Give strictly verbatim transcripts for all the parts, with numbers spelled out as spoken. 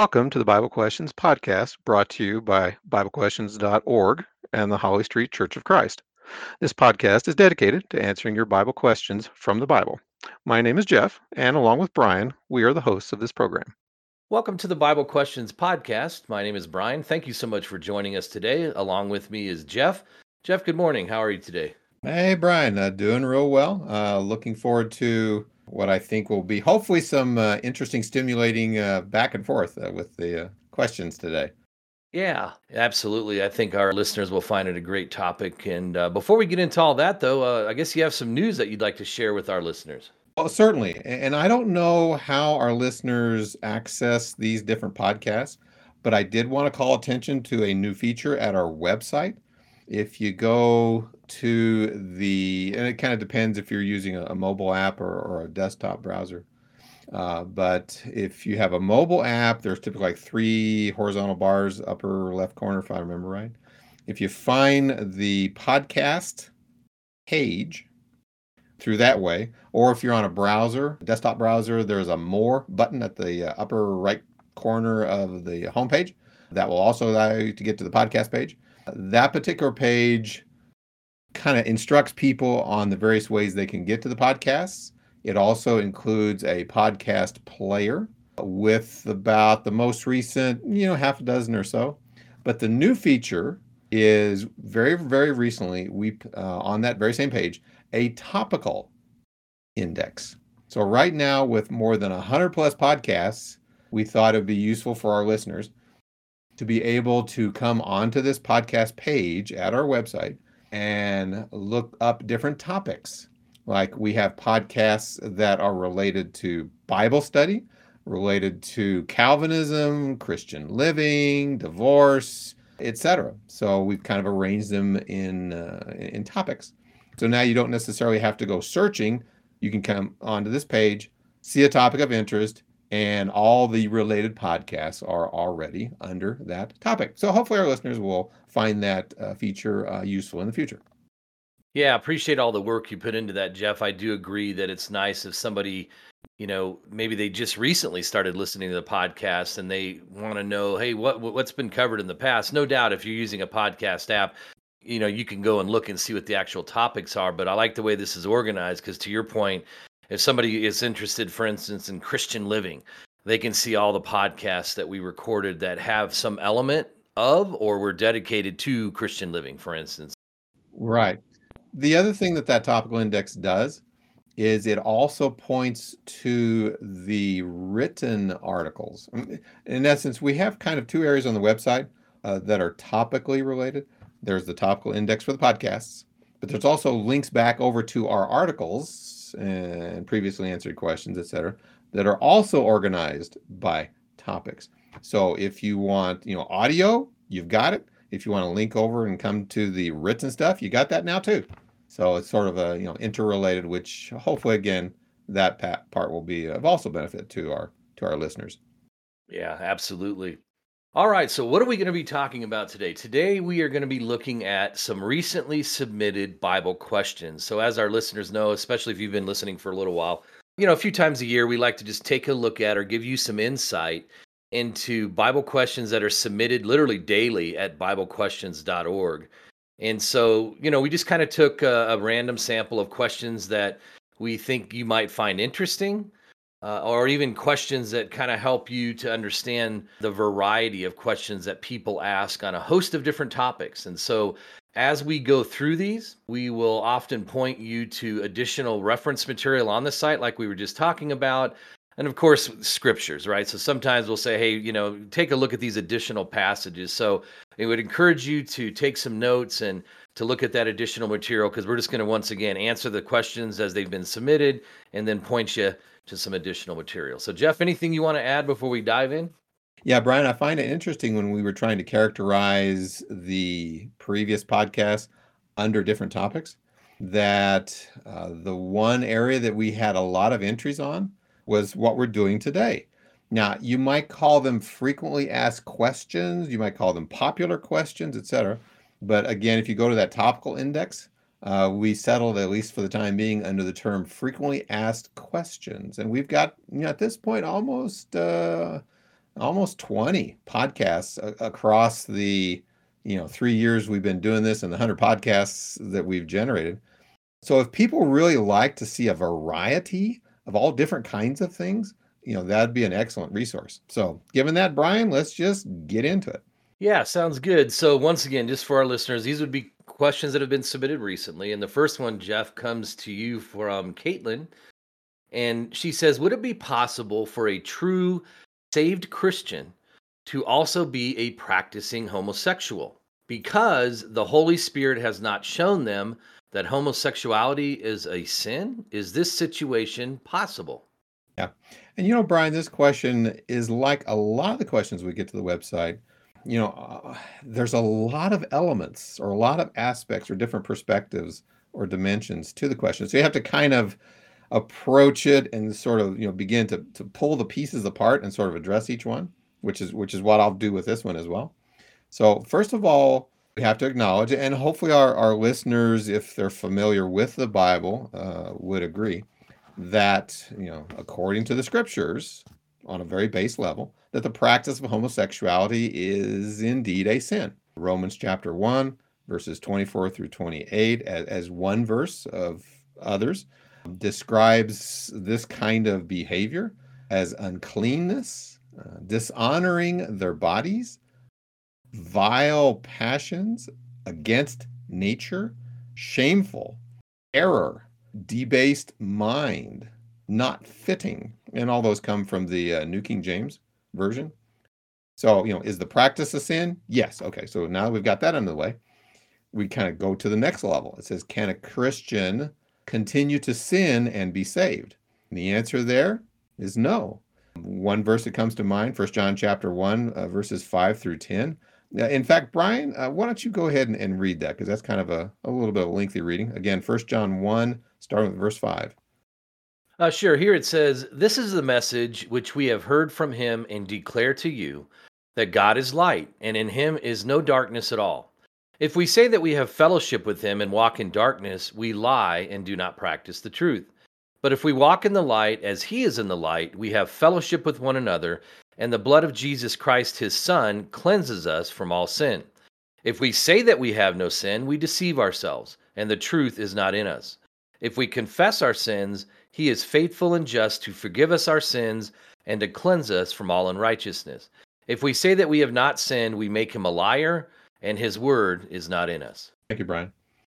Welcome to the Bible Questions podcast, brought to you by bible questions dot org and the Holly Street Church of Christ. This podcast is dedicated to answering your Bible questions from the Bible. My name is Jeff, and along with Brian, we are the hosts of this program. Welcome to the Bible Questions podcast. My name is Brian. Thank you so much for joining us today. Along with me is Jeff. Jeff, good morning. How are you today? Hey, Brian. Uh, doing real well. Uh, looking forward to what I think will be hopefully some uh, interesting, stimulating uh, back and forth uh, with the uh, questions today. Yeah, absolutely. I think our listeners will find it a great topic. And uh, before we get into all that, though, uh, I guess you have some news that you'd like to share with our listeners. Well, certainly. And I don't know how our listeners access these different podcasts, but I did want to call attention to a new feature at our website. If you go to the, and it kind of depends if you're using a mobile app or, or a desktop browser. Uh, but if you have a mobile app, there's typically like three horizontal bars, upper left corner, if I remember right. If you find the podcast page through that way, or if you're on a browser, desktop browser, there's a more button at the upper right corner of the homepage that will also allow you to get to the podcast page. That particular page kind of instructs people on the various ways they can get to the podcasts. It also includes a podcast player with about the most recent, you know, half a dozen or so. But the new feature is very, very recently, we uh, on that very same page, a topical index. So right now with more than one hundred plus podcasts, we thought it would be useful for our listeners to be able to come onto this podcast page at our website and look up different topics. Like we have podcasts that are related to Bible study, related to Calvinism, Christian living, divorce, et cetera. So we've kind of arranged them in uh, in topics. So now you don't necessarily have to go searching. You can come onto this page, see a topic of interest, and all the related podcasts are already under that topic. So hopefully our listeners will find that uh, feature uh, useful in the future. Yeah, I appreciate all the work you put into that, Jeff. I do agree that it's nice if somebody, you know, maybe they just recently started listening to the podcast and they want to know, hey, what, what's been covered in the past? No doubt if you're using a podcast app, you know, you can go and look and see what the actual topics are. But I like the way this is organized because to your point, if somebody is interested, for instance, in Christian living, they can see all the podcasts that we recorded that have some element of or were dedicated to Christian living, for instance. Right. The other thing that that topical index does is it also points to the written articles. In essence, we have kind of two areas on the website uh, that are topically related. There's the topical index for the podcasts, but there's also links back over to our articles and previously answered questions, et cetera, that are also organized by topics. So if you want, you know, audio, you've got it. If you want to link over and come to the written stuff, you got that now too. So it's sort of a, you know, interrelated, which hopefully again, that part will be of also benefit to our, to our listeners. Yeah, absolutely. All right. So what are we going to be talking about today? Today, we are going to be looking at some recently submitted Bible questions. So as our listeners know, especially if you've been listening for a little while, you know, a few times a year, we like to just take a look at or give you some insight into Bible questions that are submitted literally daily at bible questions dot org. And so, you know, we just kind of took a, a random sample of questions that we think you might find interesting. Uh, or even questions that kind of help you to understand the variety of questions that people ask on a host of different topics. And so as we go through these, we will often point you to additional reference material on the site, like we were just talking about. And of course, scriptures, right? So sometimes we'll say, hey, you know, take a look at these additional passages. So it would encourage you to take some notes and to look at that additional material, because we're just going to, once again, answer the questions as they've been submitted and then point you to some additional material. So Jeff, anything you want to add before we dive in? Yeah, Brian, I find it interesting when we were trying to characterize the previous podcast under different topics, that uh, the one area that we had a lot of entries on was what we're doing today. Now, you might call them frequently asked questions, you might call them popular questions, et cetera. But again, if you go to that topical index, Uh, we settled, at least for the time being, under the term frequently asked questions. And we've got, you know, at this point, almost uh, almost twenty podcasts a- across the, you know, three years we've been doing this and the one hundred podcasts that we've generated. So if people really like to see a variety of all different kinds of things, you know, that'd be an excellent resource. So given that, Brian, let's just get into it. Yeah, sounds good. So once again, just for our listeners, these would be questions that have been submitted recently. And the first one, Jeff, comes to you from Caitlin. And she says, would it be possible for a true saved Christian to also be a practicing homosexual? Because the Holy Spirit has not shown them that homosexuality is a sin? Is this situation possible? Yeah. And you know, Brian, this question is like a lot of the questions we get to the website. You know, uh, there's a lot of elements or a lot of aspects or different perspectives or dimensions to the question. So you have to kind of approach it and sort of, you know, begin to, to pull the pieces apart and sort of address each one, which is which is what I'll do with this one as well. So first of all, we have to acknowledge, and hopefully our, our listeners, if they're familiar with the Bible, uh, would agree that, you know, according to the scriptures, on a very base level, that the practice of homosexuality is indeed a sin. Romans chapter one, verses twenty-four through twenty-eight, as, as one verse of others, describes this kind of behavior as uncleanness, uh, dishonoring their bodies, vile passions against nature, shameful, error, debased mind, not fitting. And all those come from the uh, New King James Version. So, you know, is the practice a sin? Yes. Okay. So now that we've got that out of the way, we kind of go to the next level. It says, can a Christian continue to sin and be saved? And the answer there is no. One verse that comes to mind, First John chapter one, uh, verses five through ten. Uh, in fact, Brian, uh, why don't you go ahead and, and read that? Because that's kind of a, a little bit of a lengthy reading. Again, First John one, starting with verse five. Uh, sure. Here it says, this is the message which we have heard from him and declare to you, that God is light, and in him is no darkness at all. If we say that we have fellowship with him and walk in darkness, we lie and do not practice the truth. But if we walk in the light as he is in the light, we have fellowship with one another, and the blood of Jesus Christ, his son, cleanses us from all sin. If we say that we have no sin, we deceive ourselves, and the truth is not in us. If we confess our sins, he is faithful and just to forgive us our sins and to cleanse us from all unrighteousness. If we say that we have not sinned, we make him a liar, and his word is not in us. Thank you, Brian.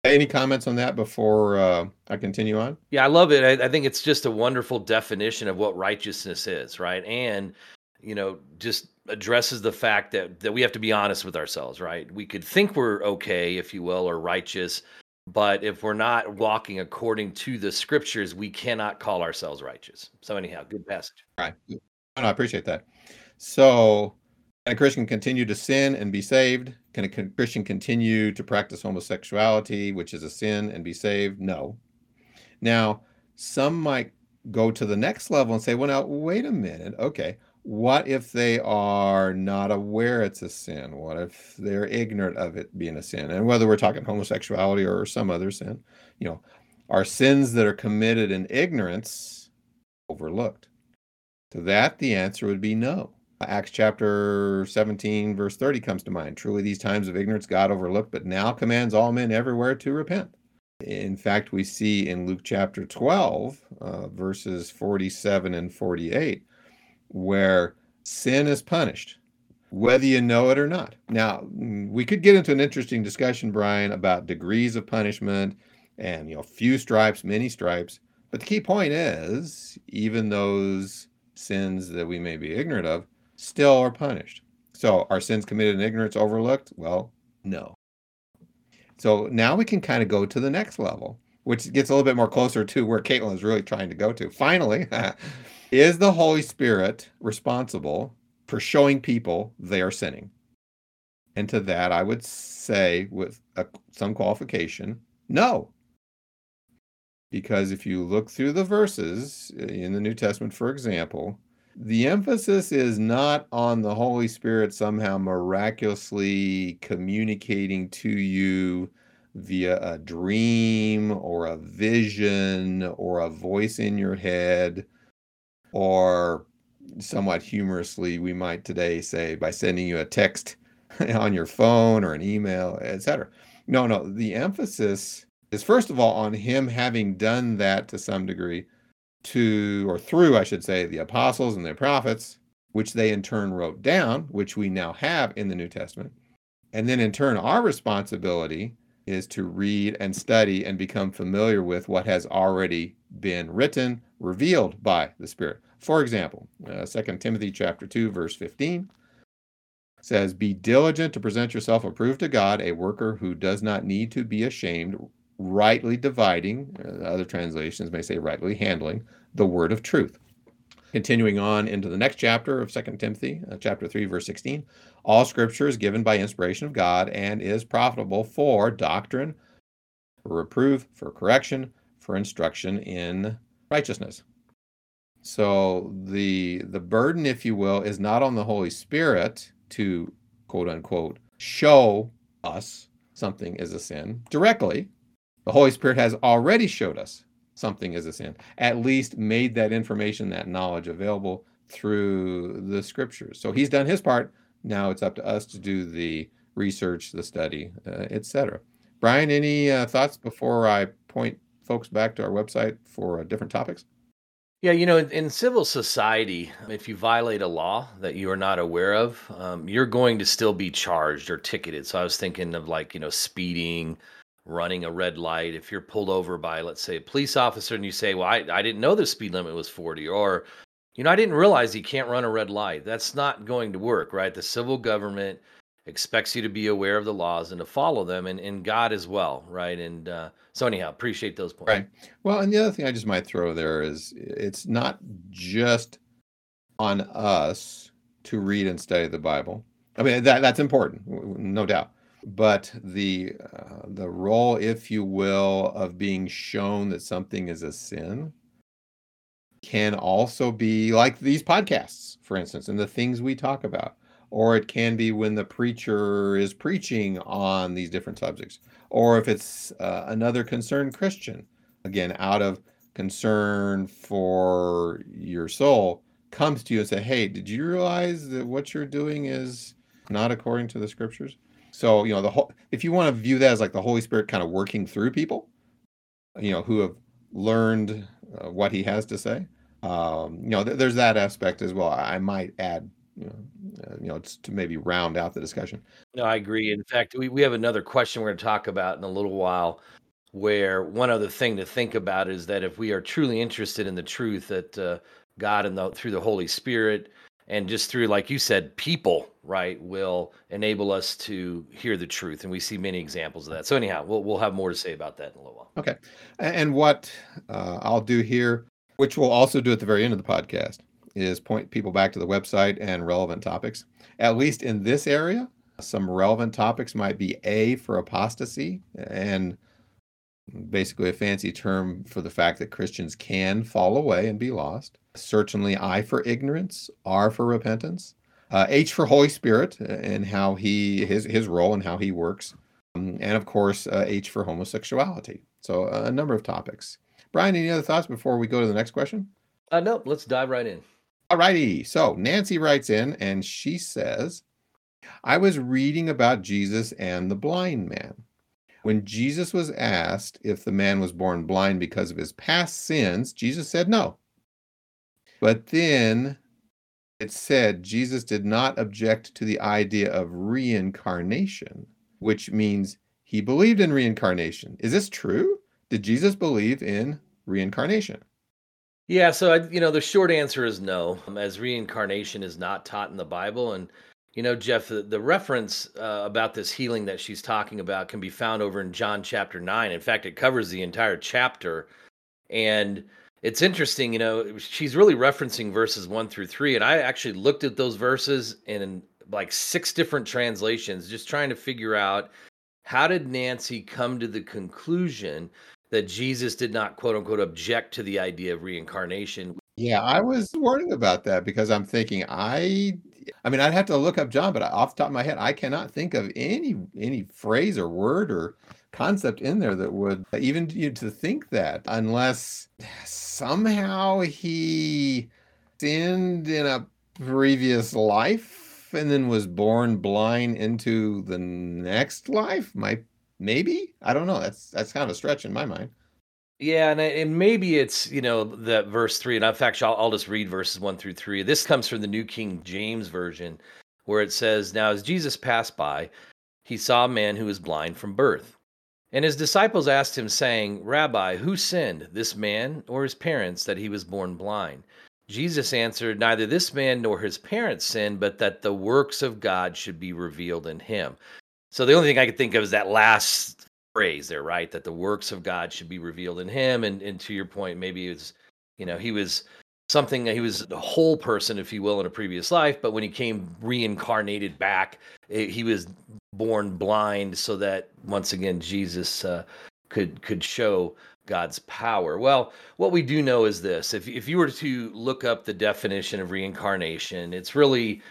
Any comments on that before uh, I continue on? Yeah, I love it. I, I think it's just a wonderful definition of what righteousness is, right? And, you know, just addresses the fact that, that we have to be honest with ourselves, right? We could think we're okay, if you will, or righteous, but if we're not walking according to the scriptures, we cannot call ourselves righteous. So anyhow, good passage. All right. I appreciate that. So can a Christian continue to sin and be saved? Can a Christian continue to practice homosexuality, which is a sin, and be saved? No. Now, some might go to the next level and say, well, now, wait a minute. Okay. What if they are not aware it's a sin? What if they're ignorant of it being a sin? And whether we're talking homosexuality or some other sin, you know, are sins that are committed in ignorance overlooked? To that, the answer would be no. Acts chapter seventeen, verse thirty comes to mind. Truly these times of ignorance God overlooked, but now commands all men everywhere to repent. In fact, we see in Luke chapter twelve, uh, verses forty-seven and forty-eight, where sin is punished, whether you know it or not. Now, we could get into an interesting discussion, Brian, about degrees of punishment and, you know, few stripes, many stripes. But the key point is, even those sins that we may be ignorant of still are punished. So are sins committed in ignorance overlooked? Well, no. So now we can kind of go to the next level, which gets a little bit more closer to where Caitlin is really trying to go to. Finally, is the Holy Spirit responsible for showing people they are sinning? And to that, I would say with a, some qualification, no. Because if you look through the verses in the New Testament, for example, the emphasis is not on the Holy Spirit somehow miraculously communicating to you via a dream or a vision or a voice in your head or somewhat humorously, we might today say, by sending you a text on your phone or an email, et cetera. No, no, the emphasis is, first of all, on him having done that to some degree to, or through, I should say, the apostles and the prophets, which they in turn wrote down, which we now have in the New Testament. And then in turn, our responsibility is to read and study and become familiar with what has already been written, revealed by the Spirit. For example, uh, Second Timothy chapter two, verse fifteen says, "Be diligent to present yourself approved to God, a worker who does not need to be ashamed, rightly dividing," uh, other translations may say rightly handling, "the word of truth." Continuing on into the next chapter of Second Timothy, uh, chapter three, verse sixteen, "All scripture is given by inspiration of God and is profitable for doctrine, for reproof, for correction, for instruction in righteousness." So the the burden, if you will, is not on the Holy Spirit to, quote unquote, show us something is a sin directly. The Holy Spirit has already showed us something is a sin, at least made that information, that knowledge available through the scriptures. So he's done his part. Now it's up to us to do the research, the study, uh, et cetera. Brian, any uh, thoughts before I point folks back to our website for uh, different topics? Yeah, you know, in, in civil society, if you violate a law that you are not aware of, um, you're going to still be charged or ticketed. So I was thinking of like, you know, speeding, running a red light. If you're pulled over by, let's say, a police officer and you say, well, I, I didn't know the speed limit was forty, or, you know, I didn't realize you can't run a red light. That's not going to work, right? The civil government expects you to be aware of the laws and to follow them, and, and God as well, right? And uh, so anyhow, appreciate those points. Right. Well, and the other thing I just might throw there is it's not just on us to read and study the Bible. I mean, that that's important, no doubt. But the uh, the role, if you will, of being shown that something is a sin can also be like these podcasts, for instance, and the things we talk about. Or it can be when the preacher is preaching on these different subjects. Or if it's uh, another concerned Christian, again, out of concern for your soul, comes to you and says, hey, did you realize that what you're doing is not according to the scriptures? So, you know, the whole, if you want to view that as like the Holy Spirit kind of working through people, you know, who have learned uh, what he has to say, um, you know, th- there's that aspect as well. I might add. You know, uh, you know, it's to maybe round out the discussion. No, I agree. In fact, we, we have another question we're going to talk about in a little while, where one other thing to think about is that if we are truly interested in the truth that uh, God and the, through the Holy Spirit and just through, like you said, people, right, will enable us to hear the truth. And we see many examples of that. So anyhow, we'll, we'll have more to say about that in a little while. Okay. And what uh, I'll do here, which we'll also do at the very end of the podcast, is point people back to the website and relevant topics. At least in this area, some relevant topics might be A, for apostasy, and basically a fancy term for the fact that Christians can fall away and be lost. Certainly I for ignorance, R for repentance, uh, H for Holy Spirit and how he, his, his role and how he works. Um, and of course, uh, H for homosexuality. So uh, a number of topics. Brian, any other thoughts before we go to the next question? Uh, nope, let's dive right in. All righty. So Nancy writes in and she says, I was reading about Jesus and the blind man. When Jesus was asked if the man was born blind because of his past sins, Jesus said no. But then it said Jesus did not object to the idea of reincarnation, which means he believed in reincarnation. Is this true? Did Jesus believe in reincarnation? Yeah, so, I, you know, the short answer is no, as reincarnation is not taught in the Bible. And, you know, Jeff, the, the reference uh, about this healing that she's talking about can be found over in John chapter nine. In fact, it covers the entire chapter. And it's interesting, you know, she's really referencing verses one through three. And I actually looked at those verses in like six different translations, just trying to figure out how did Nancy come to the conclusion that Jesus did not, quote unquote, object to the idea of reincarnation. Yeah, I was worrying about that because I'm thinking, I I mean, I'd have to look up John, but off the top of my head, I cannot think of any any phrase or word or concept in there that would even you to think that, unless somehow he sinned in a previous life and then was born blind into the next life? Might, maybe? I don't know. That's that's kind of a stretch in my mind. Yeah, and, I, and maybe it's, you know, that verse three. And in fact, I'll, I'll just read verses one through three. This comes from the New King James Version, where it says, "Now as Jesus passed by, he saw a man who was blind from birth. And his disciples asked him, saying, 'Rabbi, who sinned, this man or his parents, that he was born blind?' Jesus answered, 'Neither this man nor his parents sinned, but that the works of God should be revealed in him.'" So the only thing I could think of is that last phrase there, right? That the works of God should be revealed in him. And, and to your point, maybe it's, you know, he was something that he was the whole person, if you will, in a previous life. But when he came reincarnated back, it, he was born blind so that once again, Jesus uh, could, could show God's power. Well, what we do know is this, if if you were to look up the definition of reincarnation, it's really,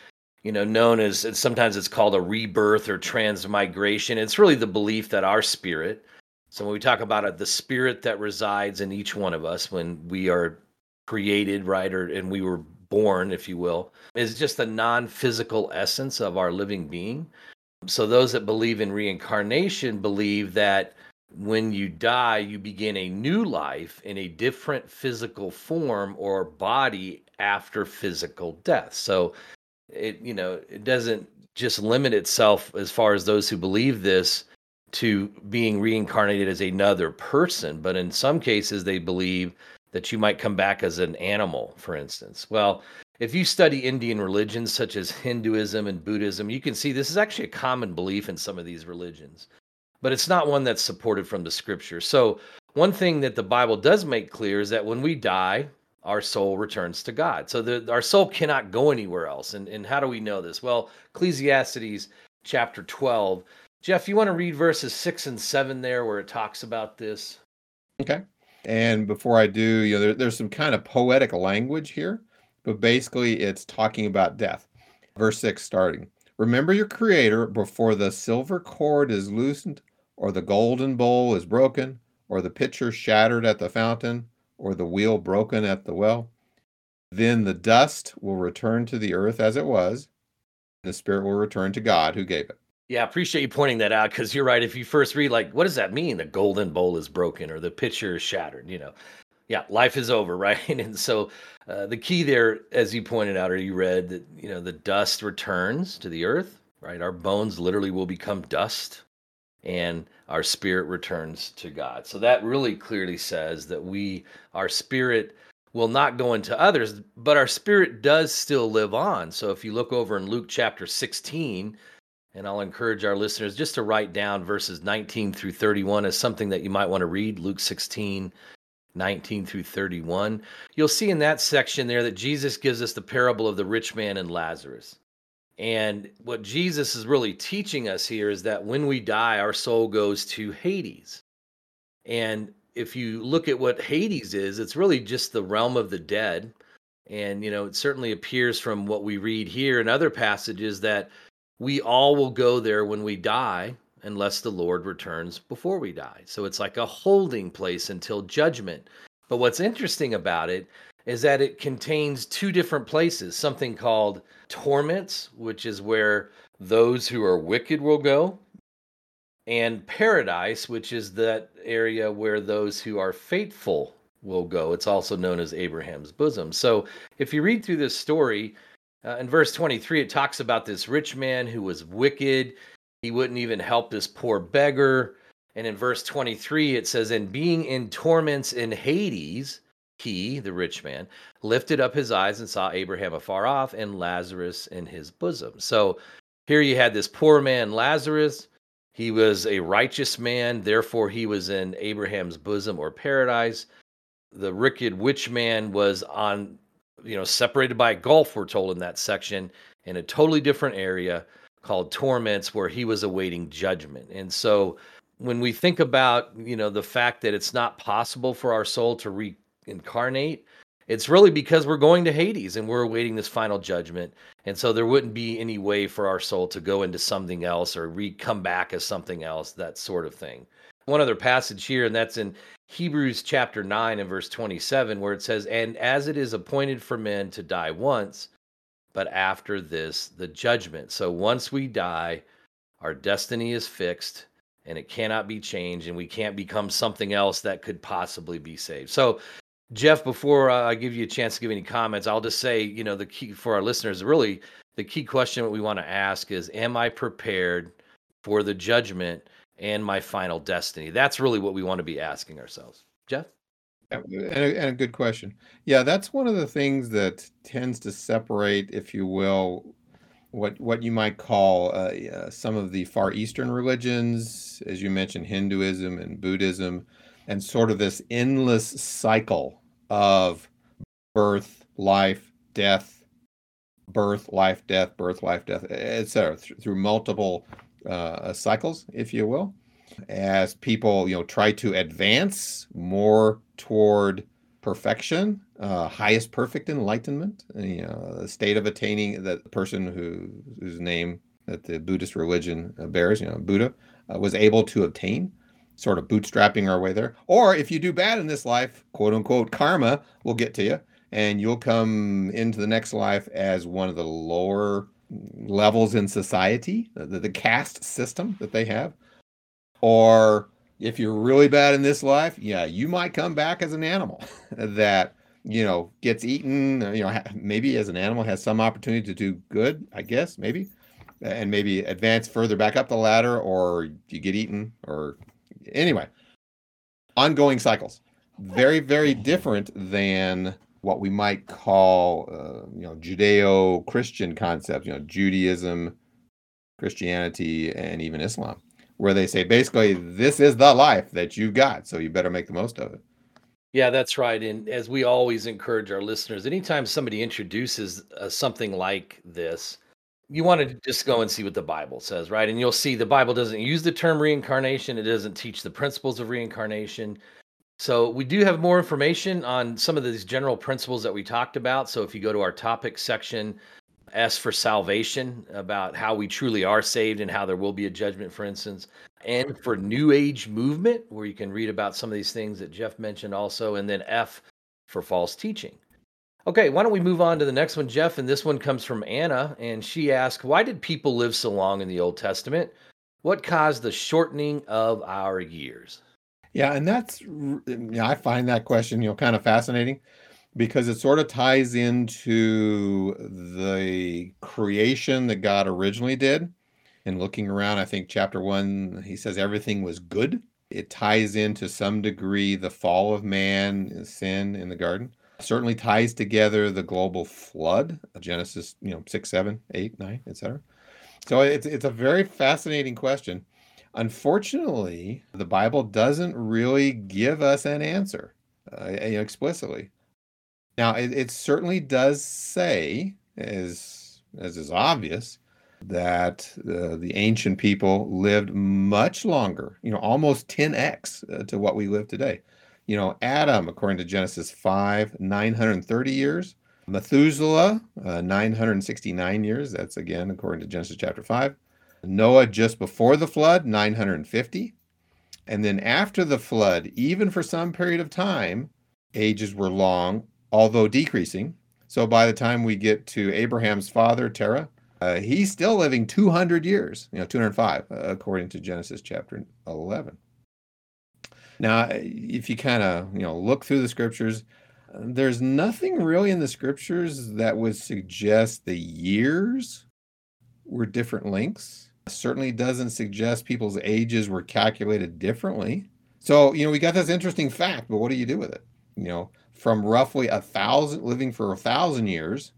you know, known as, and sometimes it's called a rebirth or transmigration. It's really the belief that our spirit, so when we talk about it, the spirit that resides in each one of us when we are created, right, or and we were born, if you will, is just the non-physical essence of our living being. So those that believe in reincarnation believe that when you die, you begin a new life in a different physical form or body after physical death. So it, you know, it doesn't just limit itself, as far as those who believe this, to being reincarnated as another person. But in some cases, they believe that you might come back as an animal, for instance. Well, if you study Indian religions such as Hinduism and Buddhism, you can see this is actually a common belief in some of these religions. But it's not one that's supported from the scripture. So one thing that the Bible does make clear is that when we die, our soul returns to God. So the, our soul cannot go anywhere else. And, and how do we know this? Well, Ecclesiastes chapter twelve. Jeff, you want to read verses six and seven there where it talks about this? Okay. And before I do, you know, there, there's some kind of poetic language here, but basically it's talking about death. Verse six starting. "Remember your Creator before the silver cord is loosened, or the golden bowl is broken, or the pitcher shattered at the fountain, or the wheel broken at the well. Then the dust will return to the earth as it was, and the spirit will return to God who gave it." Yeah, I appreciate you pointing that out, because you're right. If you first read, like, what does that mean? The golden bowl is broken, or the pitcher is shattered, you know. Yeah, life is over, right? And so uh, the key there, as you pointed out, or you read, that, you know, the dust returns to the earth, right? Our bones literally will become dust, and our spirit returns to God. So that really clearly says that we, our spirit will not go into others, but our spirit does still live on. So if you look over in Luke chapter sixteen, and I'll encourage our listeners just to write down verses nineteen through thirty-one as something that you might want to read, Luke sixteen, nineteen through thirty-one. You'll see in that section there that Jesus gives us the parable of the rich man and Lazarus. And what Jesus is really teaching us here is that when we die, our soul goes to Hades. And if you look at what Hades is, it's really just the realm of the dead. And, you know, it certainly appears from what we read here and other passages that we all will go there when we die, unless the Lord returns before we die. So it's like a holding place until judgment. But what's interesting about it is that it contains two different places, something called torments, which is where those who are wicked will go, and paradise, which is that area where those who are faithful will go. It's also known as Abraham's bosom. So if you read through this story, uh, in verse twenty-three, it talks about this rich man who was wicked. He wouldn't even help this poor beggar. And in verse twenty-three, it says, "And being in torments in Hades, he," the rich man, "lifted up his eyes and saw Abraham afar off and Lazarus in his bosom." So here you had this poor man, Lazarus. He was a righteous man. Therefore, he was in Abraham's bosom or paradise. The wicked witch man was on, you know, separated by a gulf, we're told in that section, in a totally different area called torments, where he was awaiting judgment. And so when we think about, you know, the fact that it's not possible for our soul to re- incarnate, it's really because we're going to Hades and we're awaiting this final judgment. And so there wouldn't be any way for our soul to go into something else or re come back as something else, that sort of thing. one other passage here, and that's in Hebrews chapter nine and verse twenty-seven, where it says, "And as it is appointed for men to die once, but after this, the judgment." So once we die, our destiny is fixed and it cannot be changed, and we can't become something else that could possibly be saved. So, Jeff, before I give you a chance to give any comments, I'll just say, you know, the key for our listeners, really the key question that we want to ask is, am I prepared for the judgment and my final destiny? That's really what we want to be asking ourselves. Jeff? Yeah, and, a, and a good question. Yeah, that's one of the things that tends to separate, if you will, what what you might call uh, uh, some of the Far Eastern religions, as you mentioned, Hinduism and Buddhism, and sort of this endless cycle of birth, life, death, birth, life, death, birth, life, death, et cetera, th- through multiple uh, cycles, if you will, as people, you know, try to advance more toward perfection, uh, highest perfect enlightenment, you know, the state of attaining that person who, whose name that the Buddhist religion bears, you know, Buddha, uh, was able to obtain. Sort of bootstrapping our way there. Or if you do bad in this life, quote unquote, karma will get to you, and you'll come into the next life as one of the lower levels in society, the, the caste system that they have. Or if you're really bad in this life, yeah, you might come back as an animal that, you know, gets eaten, you know, maybe as an animal has some opportunity to do good, I guess, maybe, and maybe advance further back up the ladder, or you get eaten, or anyway, ongoing cycles, very, very different than what we might call, uh, you know, Judeo-Christian concepts, you know, Judaism, Christianity, and even Islam, where they say, basically, this is the life that you've got, so you better make the most of it. Yeah, that's right. And as we always encourage our listeners, anytime somebody introduces uh, something like this, you want to just go and see what the Bible says, right? And you'll see the Bible doesn't use the term reincarnation. It doesn't teach the principles of reincarnation. So we do have more information on some of these general principles that we talked about. So if you go to our topic section, S for salvation, about how we truly are saved and how there will be a judgment, for instance, and for New Age movement, where you can read about some of these things that Jeff mentioned also, and then F for false teaching. Okay, why don't we move on to the next one, Jeff? And this one comes from Anna, and she asked, why did people live so long in the Old Testament? What caused the shortening of our years? Yeah, and that's, you know, I find that question, you know, kind of fascinating, because it sort of ties into the creation that God originally did. And looking around, I think chapter one, he says everything was good. It ties in to some degree the fall of man, sin in the garden. Certainly ties together the global flood, Genesis, you know, six, seven, eight, nine, et cetera. So it's it's a very fascinating question. Unfortunately, the Bible doesn't really give us an answer uh, you know, explicitly. Now, it, it certainly does say, as as is obvious, that uh, the ancient people lived much longer, you know, almost ten x uh, to what we live today. You know, Adam, according to Genesis five, nine hundred thirty years. Methuselah, uh, nine hundred sixty-nine years. That's, again, according to Genesis chapter five. Noah, just before the flood, nine hundred fifty. And then after the flood, even for some period of time, ages were long, although decreasing. So by the time we get to Abraham's father, Terah, uh, he's still living two hundred years, you know, two hundred five, uh, according to Genesis chapter eleven. Now, if you kind of, you know, look through the scriptures, there's nothing really in the scriptures that would suggest the years were different lengths. Certainly doesn't suggest people's ages were calculated differently. So, you know, we got this interesting fact, but what do you do with it? You know, from roughly a thousand, living for a thousand years,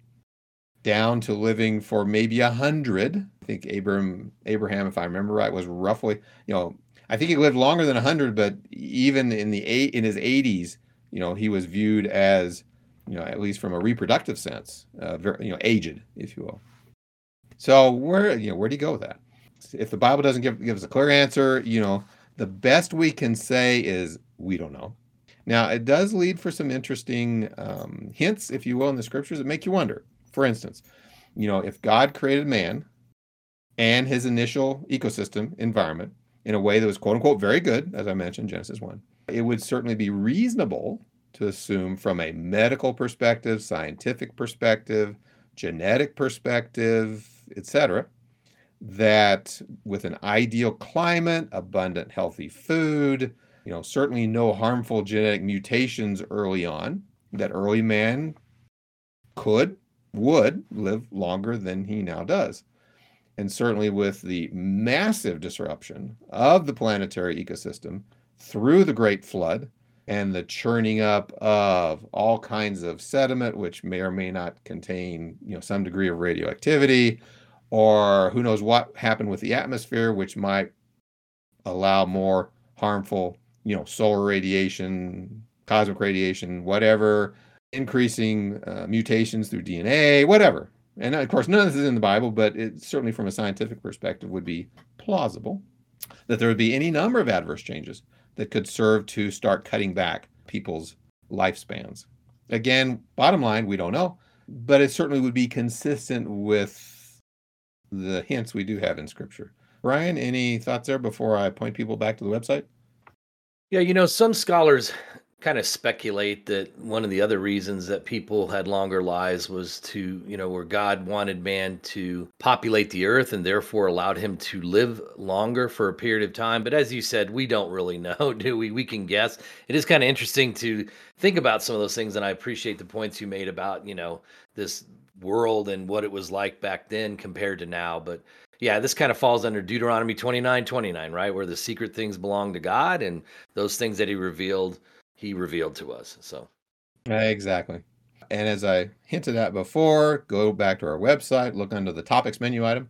down to living for maybe a hundred. I think Abraham, Abraham, if I remember right, was roughly, you know, I think he lived longer than one hundred, but even in the eight, in his eighties, you know, he was viewed as, you know, at least from a reproductive sense, uh, very, you know, aged, if you will. So where, you know, where do you go with that? If the Bible doesn't give, give us a clear answer, you know, the best we can say is we don't know. Now, it does lead for some interesting um, hints, if you will, in the scriptures that make you wonder. For instance, you know, if God created man and his initial ecosystem environment, in a way that was quote unquote very good, as I mentioned, Genesis one. It would certainly be reasonable to assume from a medical perspective, scientific perspective, genetic perspective, et cetera, that with an ideal climate, abundant healthy food, you know, certainly no harmful genetic mutations early on, that early man could, would live longer than he now does. And certainly with the massive disruption of the planetary ecosystem through the Great Flood and the churning up of all kinds of sediment, which may or may not contain, you know, some degree of radioactivity, or who knows what happened with the atmosphere, which might allow more harmful, you know, solar radiation, cosmic radiation, whatever, increasing uh, mutations through D N A, whatever. And of course, none of this is in the Bible, but it certainly from a scientific perspective would be plausible that there would be any number of adverse changes that could serve to start cutting back people's lifespans. Again, bottom line, we don't know, but it certainly would be consistent with the hints we do have in Scripture. Ryan, any thoughts there before I point people back to the website? Yeah, you know, some scholars kind of speculate that one of the other reasons that people had longer lives was to, you know, where God wanted man to populate the earth and therefore allowed him to live longer for a period of time. But as you said, we don't really know, do we? We can guess. It is kind of interesting to think about some of those things, and I appreciate the points you made about, you know, this world and what it was like back then compared to now. But yeah, this kind of falls under Deuteronomy twenty-nine twenty-nine, right? Where the secret things belong to God, and those things that he revealed, he revealed to us. So exactly. And as I hinted at before, go back to our website, look under the topics menu item,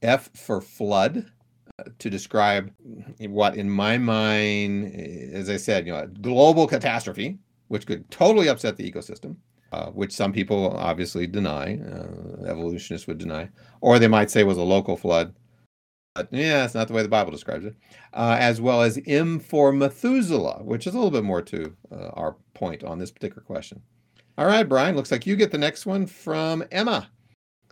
F for flood, uh, to describe what in my mind, as I said, you know, a global catastrophe, which could totally upset the ecosystem. Uh, which some people obviously deny, uh, evolutionists would deny, or they might say was a local flood. But yeah, that's not the way the Bible describes it. Uh, as well as M for Methuselah, which is a little bit more to uh, our point on this particular question. All right, Brian, looks like you get the next one from Emma.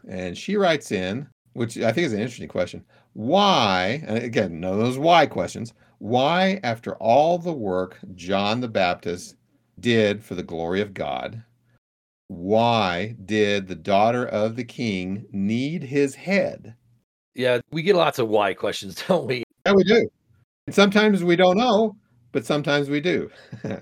And she writes in, which I think is an interesting question. Why, and again, none of those why questions, why after all the work John the Baptist did for the glory of God, why did the daughter of the king need his head? Yeah, we get lots of why questions, don't we? Yeah, we do. And sometimes we don't know, but sometimes we do.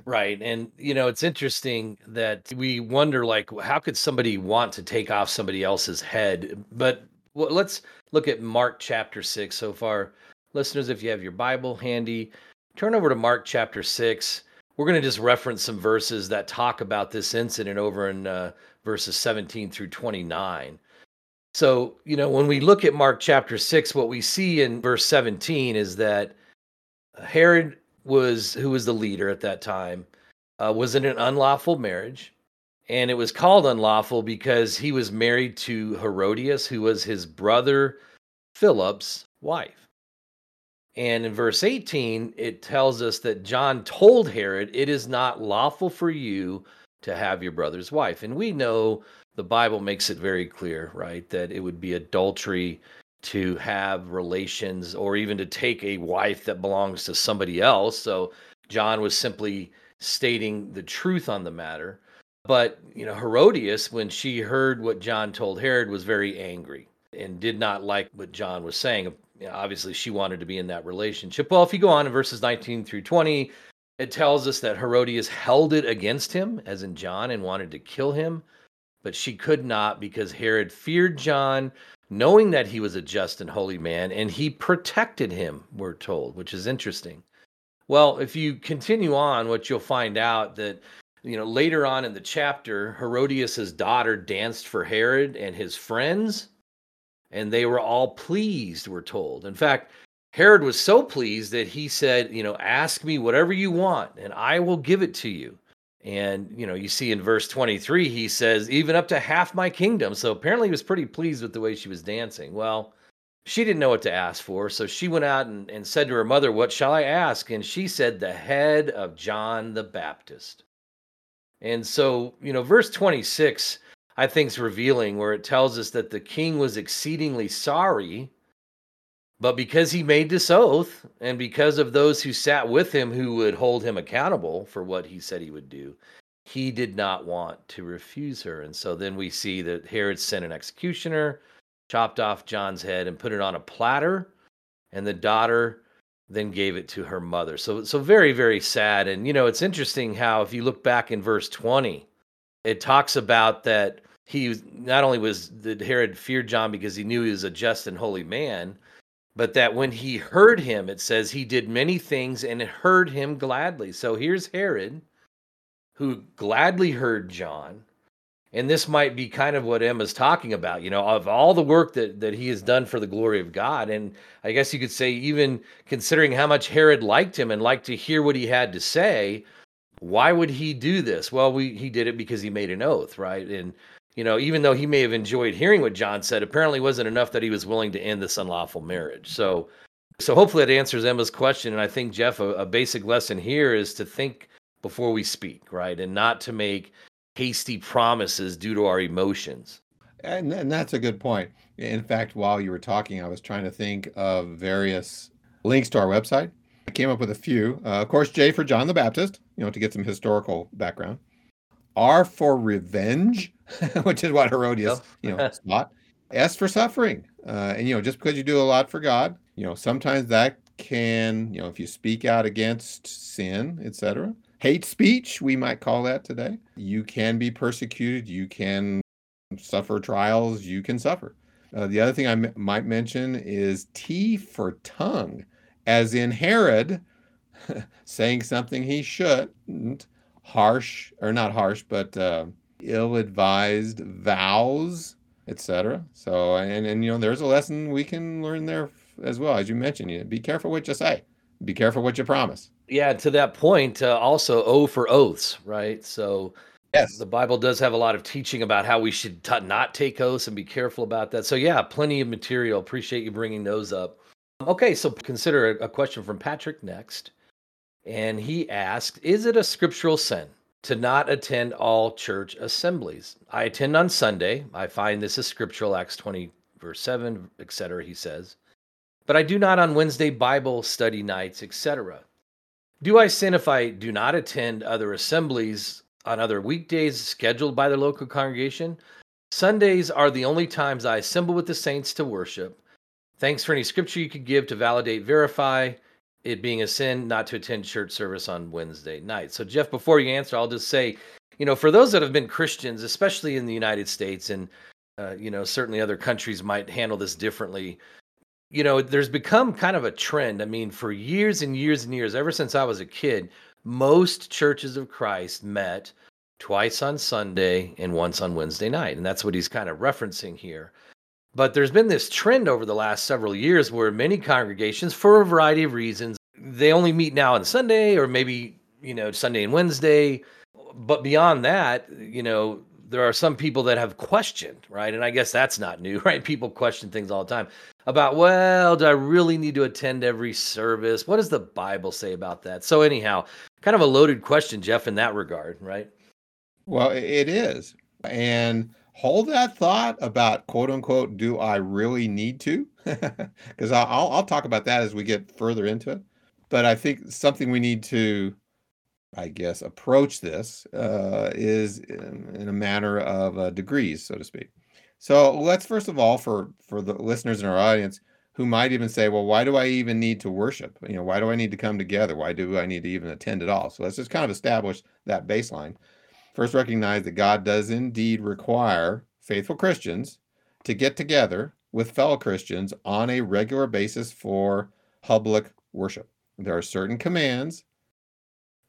Right. And, you know, it's interesting that we wonder, like, how could somebody want to take off somebody else's head? But well, let's look at Mark chapter six so far. Listeners, if you have your Bible handy, turn over to Mark chapter six. We're going to just reference some verses that talk about this incident over in uh, verses seventeen through twenty-nine. So, you know, when we look at Mark chapter six, what we see in verse seventeen is that Herod was, who was the leader at that time, uh, was in an unlawful marriage. And it was called unlawful because he was married to Herodias, who was his brother Philip's wife. And in verse eighteen, it tells us that John told Herod, it is not lawful for you to have your brother's wife. And we know the Bible makes it very clear, right, that it would be adultery to have relations or even to take a wife that belongs to somebody else. So John was simply stating the truth on the matter. But, you know, Herodias, when she heard what John told Herod, was very angry and did not like what John was saying. Obviously, she wanted to be in that relationship. Well, if you go on in verses nineteen through twenty, it tells us that Herodias held it against him, as in John, and wanted to kill him. But she could not because Herod feared John, knowing that he was a just and holy man, and he protected him, we're told, which is interesting. Well, if you continue on, what you'll find out that, you know, later on in the chapter, Herodias' daughter danced for Herod and his friends. And they were all pleased, we're told. In fact, Herod was so pleased that he said, you know, ask me whatever you want, and I will give it to you. And, you know, you see in verse twenty-three, he says, even up to half my kingdom. So apparently he was pretty pleased with the way she was dancing. Well, she didn't know what to ask for. So she went out and, and said to her mother, what shall I ask? And she said, the head of John the Baptist. And so, you know, verse twenty-six, I think, is revealing, where it tells us that the king was exceedingly sorry, But because he made this oath, and because of those who sat with him who would hold him accountable for what he said he would do, he did not want to refuse her. And so then we see that Herod sent an executioner, chopped off John's head, and put it on a platter, and the daughter then gave it to her mother. So, so very, very sad. And, you know, it's interesting how if you look back in verse twenty, it talks about that he not only was that Herod feared John because he knew he was a just and holy man, but that when he heard him, it says he did many things and heard him gladly. So here's Herod, who gladly heard John. And this might be kind of what Emma's talking about, you know, of all the work that, that he has done for the glory of God. And I guess you could say, even considering how much Herod liked him and liked to hear what he had to say, why would he do this? Well, we, he did it because he made an oath, right? And, you know, even though he may have enjoyed hearing what John said, apparently wasn't enough that he was willing to end this unlawful marriage. So, so hopefully that answers Emma's question. And I think, Jeff, a, a basic lesson here is to think before we speak, right? And not to make hasty promises due to our emotions. And, and that's a good point. In fact, while you were talking, I was trying to think of various links to our website. I came up with a few. Uh, of course, J for John the Baptist, you know, to get some historical background. R for revenge, which is what Herodias, oh. you know, spot. S for suffering. Uh, and, you know, just because you do a lot for God, you know, sometimes that can, you know, if you speak out against sin, et cetera. Hate speech, we might call that today. You can be persecuted. You can suffer trials. You can suffer. Uh, the other thing I m- might mention is T for tongue, as in Herod saying something he shouldn't, harsh, or not harsh, but uh, ill-advised vows, et cetera. So, and, and, you know, there's a lesson we can learn there as well. As you mentioned, you know, be careful what you say. Be careful what you promise. Yeah, to that point, uh, also O for oaths, right? So yes, the Bible does have a lot of teaching about how we should t- not take oaths and be careful about that. So yeah, plenty of material. Appreciate you bringing those up. Okay, so consider a, a question from Patrick next. And he asked, is it a scriptural sin to not attend all church assemblies? I attend on Sunday. I find this is scriptural, Acts twenty, verse seven, et cetera, he says. But I do not on Wednesday Bible study nights, et cetera. Do I sin if I do not attend other assemblies on other weekdays scheduled by the local congregation? Sundays are the only times I assemble with the saints to worship. Thanks for any scripture you could give to validate, verify it being a sin not to attend church service on Wednesday night. So, Jeff, before you answer, I'll just say, you know, for those that have been Christians, especially in the United States, and, uh, you know, certainly other countries might handle this differently, you know, there's become kind of a trend. I mean, for years and years and years, ever since I was a kid, most churches of Christ met twice on Sunday and once on Wednesday night. And that's what he's kind of referencing here. But there's been this trend over the last several years where many congregations, for a variety of reasons, they only meet now on Sunday or maybe, you know, Sunday and Wednesday. But beyond that, you know, there are some people that have questioned, right? And I guess that's not new, right? People question things all the time about, well, do I really need to attend every service? What does the Bible say about that? So anyhow, kind of a loaded question, Jeff, in that regard, right? Well, it is. And hold that thought about, quote unquote, do I really need to? Because I'll, I'll talk about that as we get further into it. But I think something we need to, I guess, approach this uh, is in, in a matter of uh, degrees, so to speak. So let's first of all, for, for the listeners in our audience who might even say, well, why do I even need to worship? You know, why do I need to come together? Why do I need to even attend at all? So let's just kind of establish that baseline. First, recognize that God does indeed require faithful Christians to get together with fellow Christians on a regular basis for public worship. There are certain commands,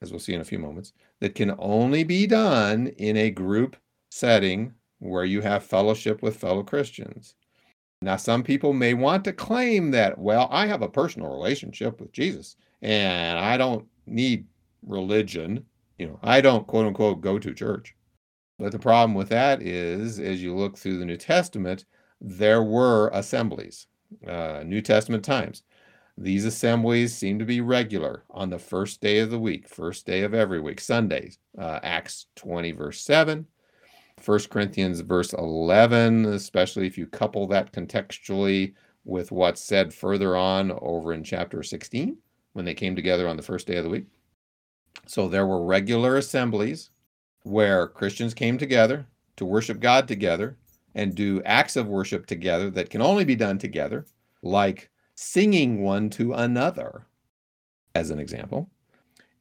as we'll see in a few moments, that can only be done in a group setting where you have fellowship with fellow Christians. Now, some people may want to claim that, well, I have a personal relationship with Jesus and I don't need religion. You know, I don't, quote unquote, go to church. But the problem with that is, as you look through the New Testament, there were assemblies, uh, New Testament times. These assemblies seem to be regular on the first day of the week, first day of every week, Sundays, uh, Acts twenty, verse seven, First Corinthians, verse eleven, especially if you couple that contextually with what's said further on over in chapter sixteen, when they came together on the first day of the week. So there were regular assemblies where Christians came together to worship God together and do acts of worship together that can only be done together, like singing one to another, as an example,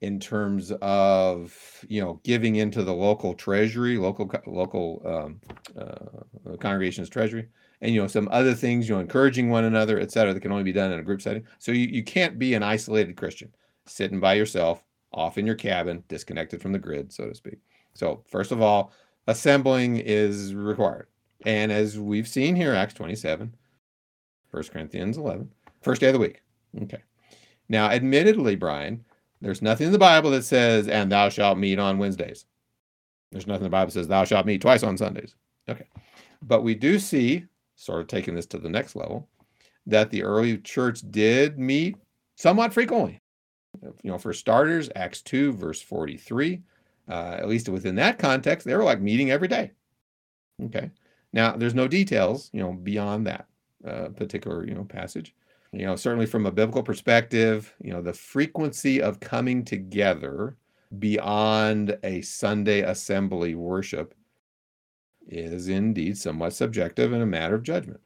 in terms of, you know, giving into the local treasury, local local um, uh, congregation's treasury, and, you know, some other things, you know, encouraging one another, et cetera, that can only be done in a group setting. So you, you can't be an isolated Christian, sitting by yourself, off in your cabin, disconnected from the grid, so to speak. So first of all, assembling is required. And as we've seen here, Acts twenty-seven, First Corinthians eleven, first day of the week. Okay. Now, admittedly, Brian, there's nothing in the Bible that says, and thou shalt meet on Wednesdays. There's nothing in the Bible that says, thou shalt meet twice on Sundays. Okay. But we do see, sort of taking this to the next level, that the early church did meet somewhat frequently. You know, for starters, Acts two, verse forty-three, uh, at least within that context, they were like meeting every day. Okay. Now, there's no details, you know, beyond that uh, particular, you know, passage. You know, certainly from a biblical perspective, you know, the frequency of coming together beyond a Sunday assembly worship is indeed somewhat subjective and a matter of judgment.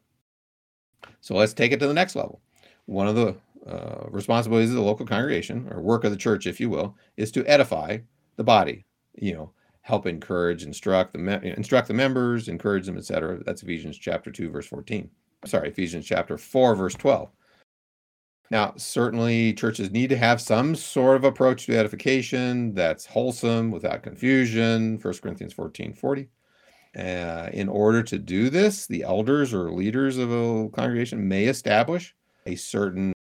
So let's take it to the next level. One of the uh, responsibilities of the local congregation, or work of the church, if you will, is to edify the body, you know, help encourage, instruct the me- instruct the members, encourage them, et cetera. That's Ephesians chapter two, verse fourteen. Sorry, Ephesians chapter four, verse twelve. Now, certainly churches need to have some sort of approach to edification that's wholesome, without confusion, First Corinthians fourteen forty. Uh, in order to do this, the elders or leaders of a congregation may establish a certain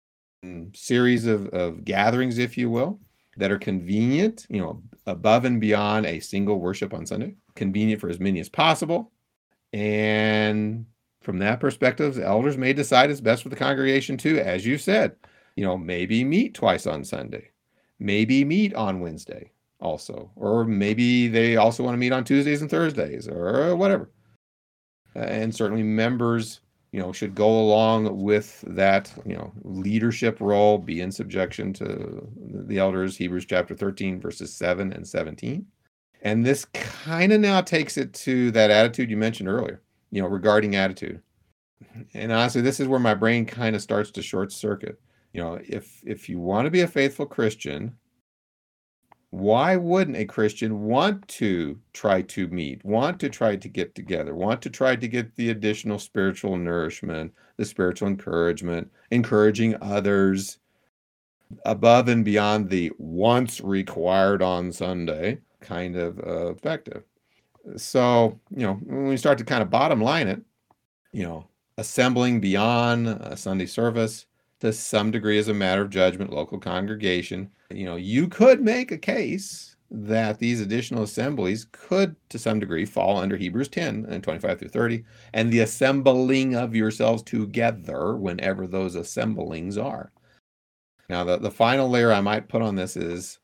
series of, of gatherings, if you will, that are convenient, you know, above and beyond a single worship on Sunday, convenient for as many as possible. And from that perspective, the elders may decide it's best for the congregation too, as you said, you know, maybe meet twice on Sunday, maybe meet on Wednesday also, or maybe they also want to meet on Tuesdays and Thursdays or whatever. And certainly members, you know, should go along with that, you know, leadership role, be in subjection to the elders, Hebrews chapter thirteen, verses seven and seventeen. And this kind of now takes it to that attitude you mentioned earlier, you know, regarding attitude. And honestly, this is where my brain kind of starts to short circuit. You know, if if you want to be a faithful Christian, why wouldn't a Christian want to try to meet, want to try to get together, want to try to get the additional spiritual nourishment, the spiritual encouragement, encouraging others above and beyond the once required on Sunday kind of uh, perspective? So, you know, when we start to kind of bottom line it, you know, assembling beyond a Sunday service, to some degree, is a matter of judgment, local congregation. You know, you could make a case that these additional assemblies could, to some degree, fall under Hebrews ten and twenty-five through thirty, and the assembling of yourselves together, whenever those assemblings are. Now, the, the final layer I might put on this is,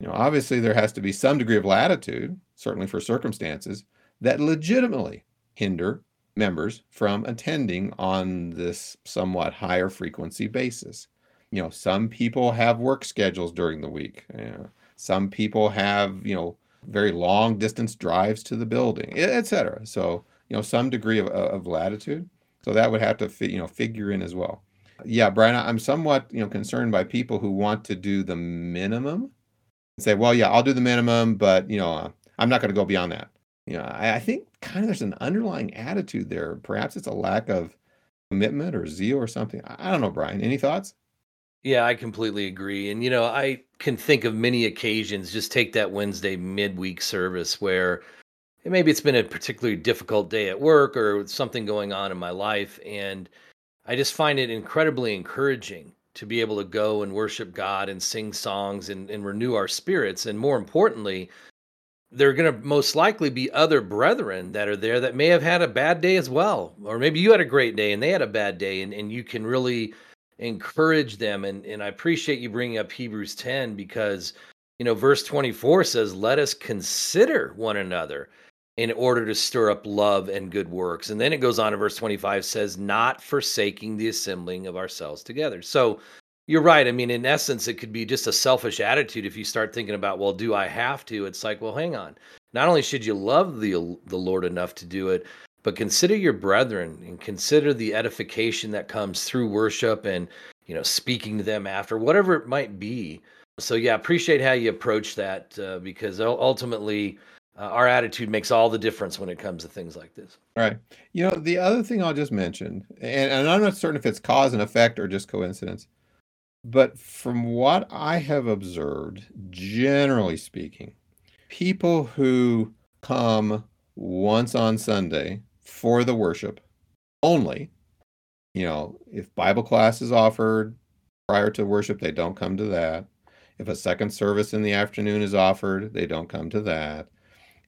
you know, obviously there has to be some degree of latitude, certainly for circumstances, that legitimately hinder members from attending on this somewhat higher frequency basis. You know, some people have work schedules during the week. You know, some people have, you know, very long distance drives to the building, et cetera. So, you know, some degree of, of latitude. So that would have to, fi- you know, figure in as well. Yeah, Brian, I'm somewhat, you know, concerned by people who want to do the minimum and say, well, yeah, I'll do the minimum, but, you know, I'm not going to go beyond that. You know, I think kind of there's an underlying attitude there. Perhaps it's a lack of commitment or zeal or something. I don't know, Brian. Any thoughts? Yeah, I completely agree. And, you know, I can think of many occasions, just take that Wednesday midweek service where maybe it's been a particularly difficult day at work or something going on in my life. And I just find it incredibly encouraging to be able to go and worship God and sing songs and, and renew our spirits. And more importantly, there are going to most likely be other brethren that are there that may have had a bad day as well. Or maybe you had a great day and they had a bad day, and, and you can really encourage them. And, and I appreciate you bringing up Hebrews ten because, you know, verse twenty-four says, let us consider one another in order to stir up love and good works. And then it goes on to verse twenty-five, says, not forsaking the assembling of ourselves together. So you're right. I mean, in essence, it could be just a selfish attitude if you start thinking about, well, do I have to? It's like, well, hang on. Not only should you love the, the Lord enough to do it, but consider your brethren and consider the edification that comes through worship and, you know, speaking to them after, whatever it might be. So, yeah, appreciate how you approach that uh, because ultimately, Uh, our attitude makes all the difference when it comes to things like this. All right. You know, the other thing I'll just mention, and, and I'm not certain if it's cause and effect or just coincidence, but from what I have observed, generally speaking, people who come once on Sunday for the worship only, you know, if Bible class is offered prior to worship, they don't come to that. If a second service in the afternoon is offered, they don't come to that.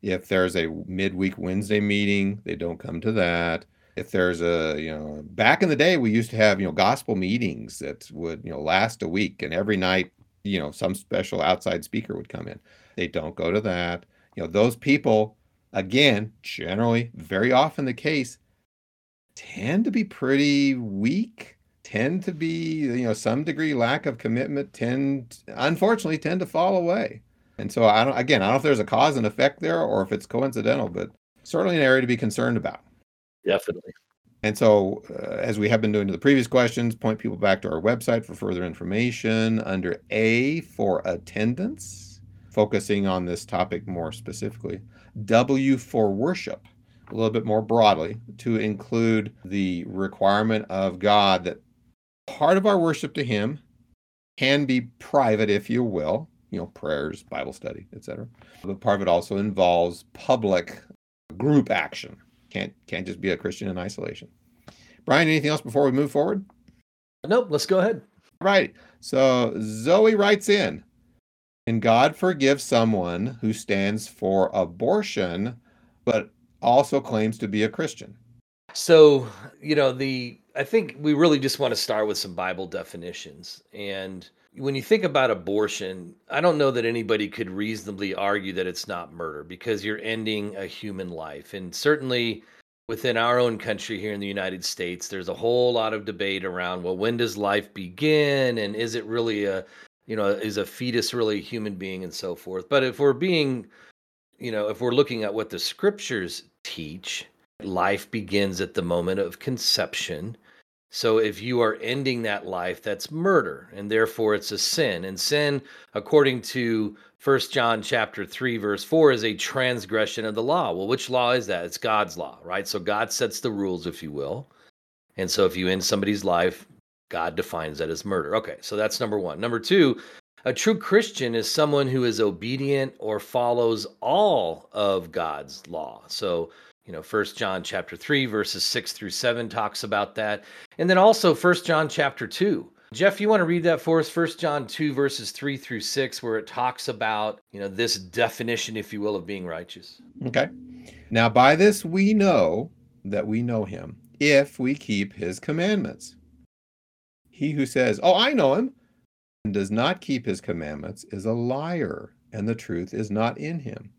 If there's a midweek Wednesday meeting, they don't come to that. If there's a, you know, back in the day, we used to have, you know, gospel meetings that would, you know, last a week. And every night, you know, some special outside speaker would come in. They don't go to that. You know, those people, again, generally, very often the case, tend to be pretty weak, tend to be, you know, some degree lack of commitment, tend, unfortunately, tend to fall away. And so, I don't, again, I don't know if there's a cause and effect there or if it's coincidental, but certainly an area to be concerned about. Definitely. And so, uh, as we have been doing to the previous questions, point people back to our website for further information under A for attendance, focusing on this topic more specifically. W for worship, a little bit more broadly, to include the requirement of God that part of our worship to Him can be private, if you will. You know, prayers, Bible study, et cetera. But part of it also involves public group action. Can't can't just be a Christian in isolation. Brian, anything else before we move forward? Nope, let's go ahead. All right. So Zoe writes in, "Can God forgive someone who stands for abortion, but also claims to be a Christian?" So, you know, the I think we really just want to start with some Bible definitions. And when you think about abortion, I don't know that anybody could reasonably argue that it's not murder because you're ending a human life. And certainly within our own country here in the United States, there's a whole lot of debate around, well, when does life begin? And is it really a, you know, is a fetus really a human being and so forth? But if we're being, you know, if we're looking at what the scriptures teach, life begins at the moment of conception. So if you are ending that life, that's murder, and therefore it's a sin. And sin, according to First John chapter three, verse four, is a transgression of the law. Well, which law is that? It's God's law, right? So God sets the rules, if you will. And so if you end somebody's life, God defines that as murder. Okay, so that's number one. Number two, a true Christian is someone who is obedient or follows all of God's law. So, you know, First John chapter three, verses six through seven talks about that. And then also First John chapter two. Jeff, you want to read that for us? First John two, verses three through six, where it talks about, you know, this definition, if you will, of being righteous. Okay. "Now by this we know that we know him, if we keep his commandments. He who says, 'Oh, I know him,' and does not keep his commandments is a liar, and the truth is not in him.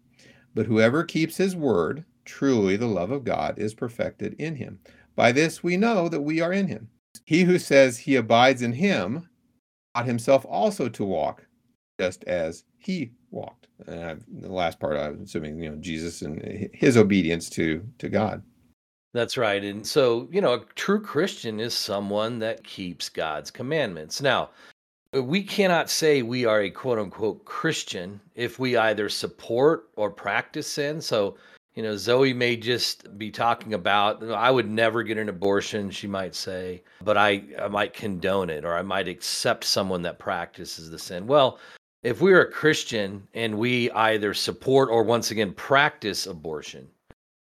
But whoever keeps his word, truly the love of God is perfected in him. By this we know that we are in him. He who says he abides in him ought himself also to walk, just as he walked." And I've, the last part, I'm assuming, you know, Jesus and his obedience to, to God. That's right. And so, you know, a true Christian is someone that keeps God's commandments. Now, we cannot say we are a quote-unquote Christian if we either support or practice sin. So, you know, Zoe may just be talking about, I would never get an abortion, she might say, but I, I might condone it, or I might accept someone that practices the sin. Well, if we're a Christian and we either support or once again practice abortion,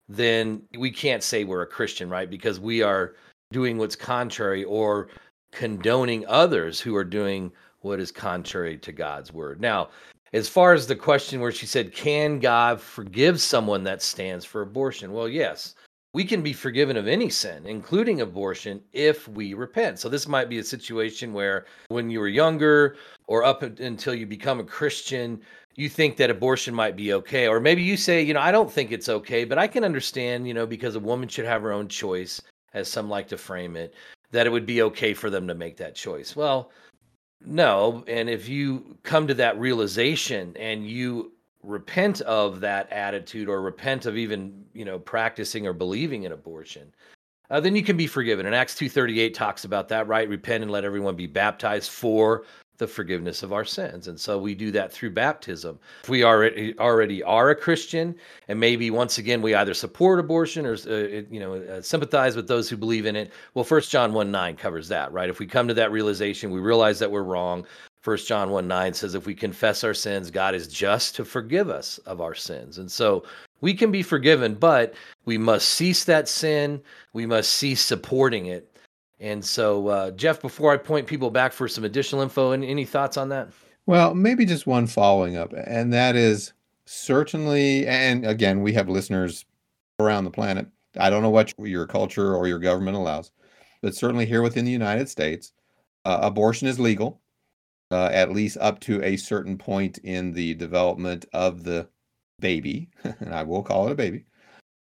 then we can't say we're a Christian, right? Because we are doing what's contrary or condoning others who are doing what is contrary to God's word. Now, as far as the question where she said, can God forgive someone that stands for abortion? Well, yes. we can be forgiven of any sin, including abortion, if we repent. So this might be a situation where when you were younger or up until you become a Christian, you think that abortion might be okay. Or maybe you say, you know, I don't think it's okay, but I can understand, you know, because a woman should have her own choice, as some like to frame it, that it would be okay for them to make that choice. Well, no. And if you come to that realization and you repent of that attitude or repent of even, you know, practicing or believing in abortion, uh, then you can be forgiven. And Acts two thirty-eight talks about that, right? Repent and let everyone be baptized for the forgiveness of our sins. And so we do that through baptism. If we already, already are a Christian, and maybe once again, we either support abortion or, uh, you know, uh, sympathize with those who believe in it. Well, First John one nine covers that, right? If we come to that realization, we realize that we're wrong. First John one nine says, if we confess our sins, God is just to forgive us of our sins. And so we can be forgiven, but we must cease that sin. We must cease supporting it. And so, uh, Jeff, before I point people back for some additional info, any, any thoughts on that? Well, maybe just one following up, and that is certainly, and again, we have listeners around the planet. I don't know what your culture or your government allows, but certainly here within the United States, uh, abortion is legal, uh, at least up to a certain point in the development of the baby, and I will call it a baby.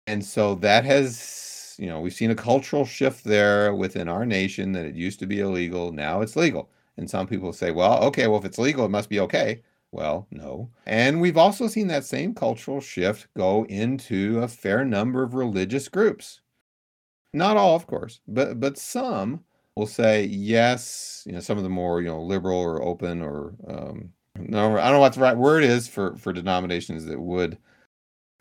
And so that has... You know, we've seen a cultural shift there within our nation that it used to be illegal. Now it's legal. And some people say, well, okay, well, if it's legal, it must be okay. Well, no. And we've also seen that same cultural shift go into a fair number of religious groups. Not all, of course, but but some will say, yes, you know, some of the more, you know, liberal or open or, um, no, I don't know what the right word is for, for denominations that would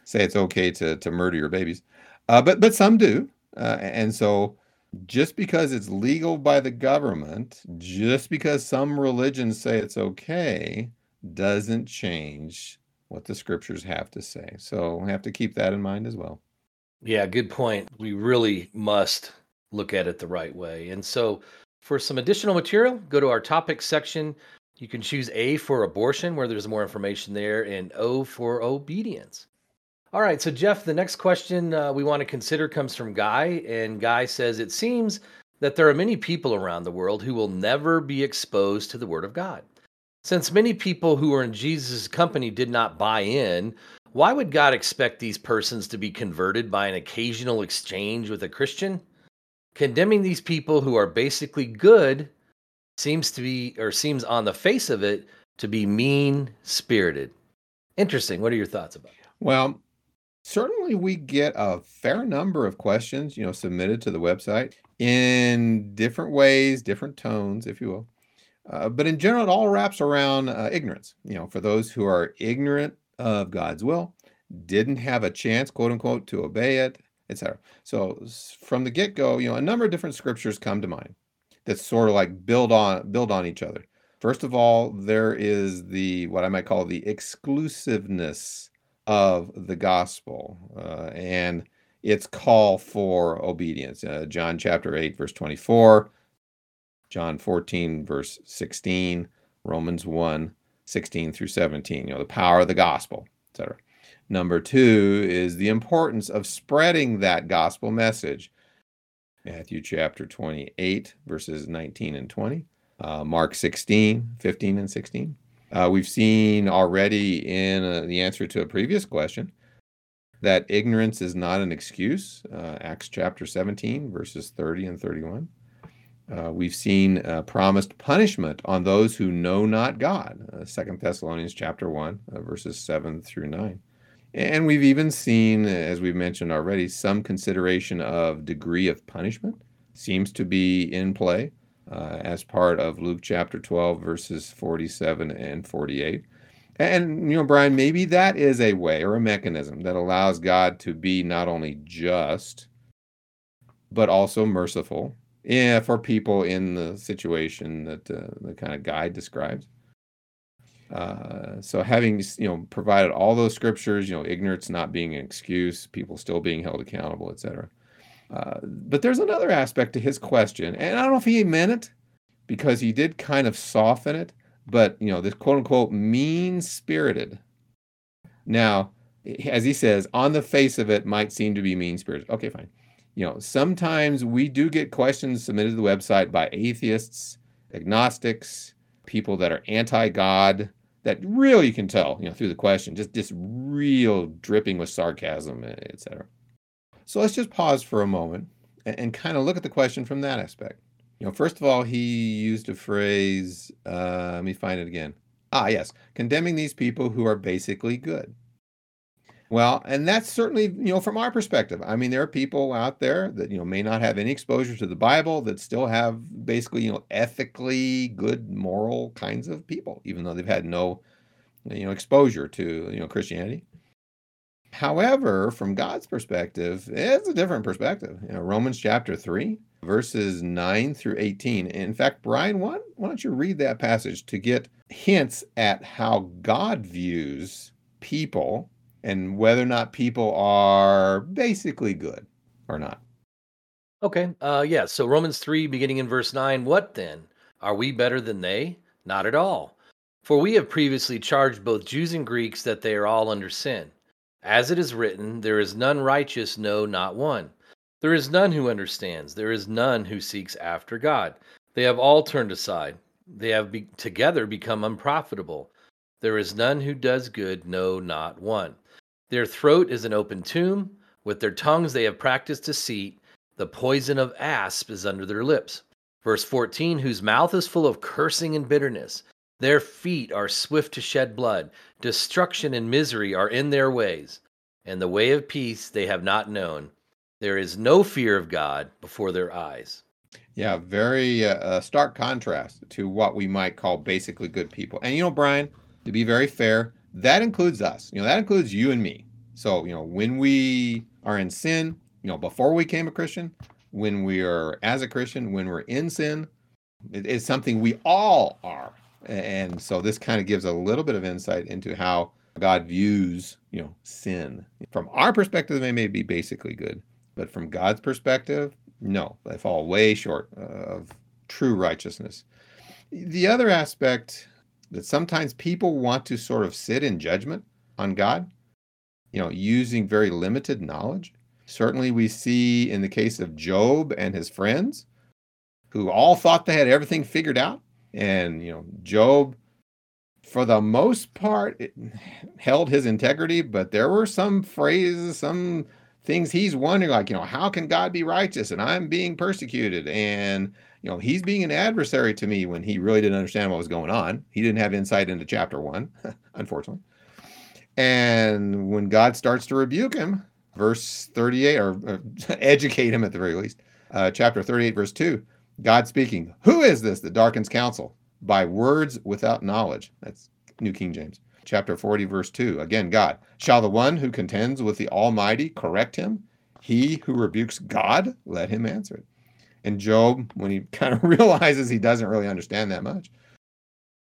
say it's okay to, to murder your babies. Uh, but but some do. Uh, and so just because it's legal by the government, just because some religions say it's okay, doesn't change what the scriptures have to say. So we have to keep that in mind as well. Yeah, good point. We really must look at it the right way. And so for some additional material, go to our topics section. You can choose A for abortion, where there's more information there, and O for obedience. All right, so Jeff, the next question uh, we want to consider comes from Guy, and Guy says, it seems that there are many people around the world who will never be exposed to the Word of God. Since many people who were in Jesus' company did not buy in, why would God expect these persons to be converted by an occasional exchange with a Christian? Condemning these people who are basically good seems to be, or seems on the face of it, to be mean-spirited. Interesting. What are your thoughts about it? Well, certainly we get a fair number of questions, you know, submitted to the website in different ways, different tones, if you will. Uh, but in general, it all wraps around uh, ignorance, you know, for those who are ignorant of God's will, didn't have a chance, quote unquote, to obey it, et cetera. So from the get-go, you know, a number of different scriptures come to mind that sort of like build on, build on each other. First of all, there is the, what I might call the exclusiveness of the gospel uh, and its call for obedience. Uh, John chapter eight, verse twenty-four, John fourteen, verse sixteen, Romans one, sixteen through seventeen, you know, the power of the gospel, et cetera. Number two is the importance of spreading that gospel message. Matthew chapter twenty-eight, verses nineteen and twenty, uh, Mark sixteen, fifteen and sixteen. Uh, we've seen already in uh, the answer to a previous question that ignorance is not an excuse. Uh, Acts chapter seventeen, verses thirty and thirty-one. Uh, we've seen uh, promised punishment on those who know not God. Uh, Second Thessalonians chapter one, uh, verses seven through nine. And we've even seen, as we've mentioned already, some consideration of degree of punishment seems to be in play. Uh, as part of Luke chapter twelve, verses forty-seven and forty-eight. And, you know, Brian, maybe that is a way or a mechanism that allows God to be not only just, but also merciful yeah, for people in the situation that uh, the kind of guide describes. Uh, so having, you know, provided all those scriptures, you know, ignorance not being an excuse, people still being held accountable, et cetera. Uh, but there's another aspect to his question, and I don't know if he meant it, because he did kind of soften it, but, you know, this quote-unquote mean-spirited. Now, as he says, on the face of it might seem to be mean-spirited. Okay, fine. You know, sometimes we do get questions submitted to the website by atheists, agnostics, people that are anti-God, that really you can tell, you know, through the question, just this real dripping with sarcasm, et cetera. So let's just pause for a moment and, and kind of look at the question from that aspect. You know, first of all, he used a phrase, uh, let me find it again. Ah, yes, condemning these people who are basically good. Well, and that's certainly, you know, from our perspective. I mean, there are people out there that, you know, may not have any exposure to the Bible that still have basically, you know, ethically good, moral kinds of people, even though they've had no, you know, exposure to, you know, Christianity. However, from God's perspective, it's a different perspective. You know, Romans chapter three, verses nine through eighteen. In fact, Brian, why don't you read that passage to get hints at how God views people and whether or not people are basically good or not. Okay, uh, yeah, so Romans three, beginning in verse nine, what then? Are we better than they? Not at all. For we have previously charged both Jews and Greeks that they are all under sin. As it is written, there is none righteous, no, not one. There is none who understands. There is none who seeks after God. They have all turned aside. They have be- together become unprofitable. There is none who does good, no, not one. Their throat is an open tomb. With their tongues they have practiced deceit. The poison of asp is under their lips. Verse fourteen, whose mouth is full of cursing and bitterness. Their feet are swift to shed blood. Destruction and misery are in their ways. And the way of peace they have not known. There is no fear of God before their eyes. Yeah, very uh, stark contrast to what we might call basically good people. And you know, Brian, to be very fair, that includes us. You know, that includes you and me. So, you know, when we are in sin, you know, before we became a Christian, when we are as a Christian, when we're in sin, it, it's something we all are. And so this kind of gives a little bit of insight into how God views, you know, sin. From our perspective, they may be basically good, but from God's perspective, no, they fall way short of true righteousness. The other aspect that sometimes people want to sort of sit in judgment on God, you know, using very limited knowledge. Certainly we see in the case of Job and his friends, who all thought they had everything figured out. And, you know, Job, for the most part, held his integrity, but there were some phrases, some things he's wondering, like, you know, how can God be righteous and I'm being persecuted? And, you know, he's being an adversary to me, when he really didn't understand what was going on. He didn't have insight into chapter one, unfortunately. And when God starts to rebuke him, verse thirty-eight, or, or educate him at the very least, uh, chapter thirty-eight, verse two, God speaking, who is this that darkens counsel by words without knowledge? That's New King James. Chapter forty, verse two, again, God, shall the one who contends with the Almighty correct him? He who rebukes God, let him answer it. And Job, when he kind of realizes he doesn't really understand that much,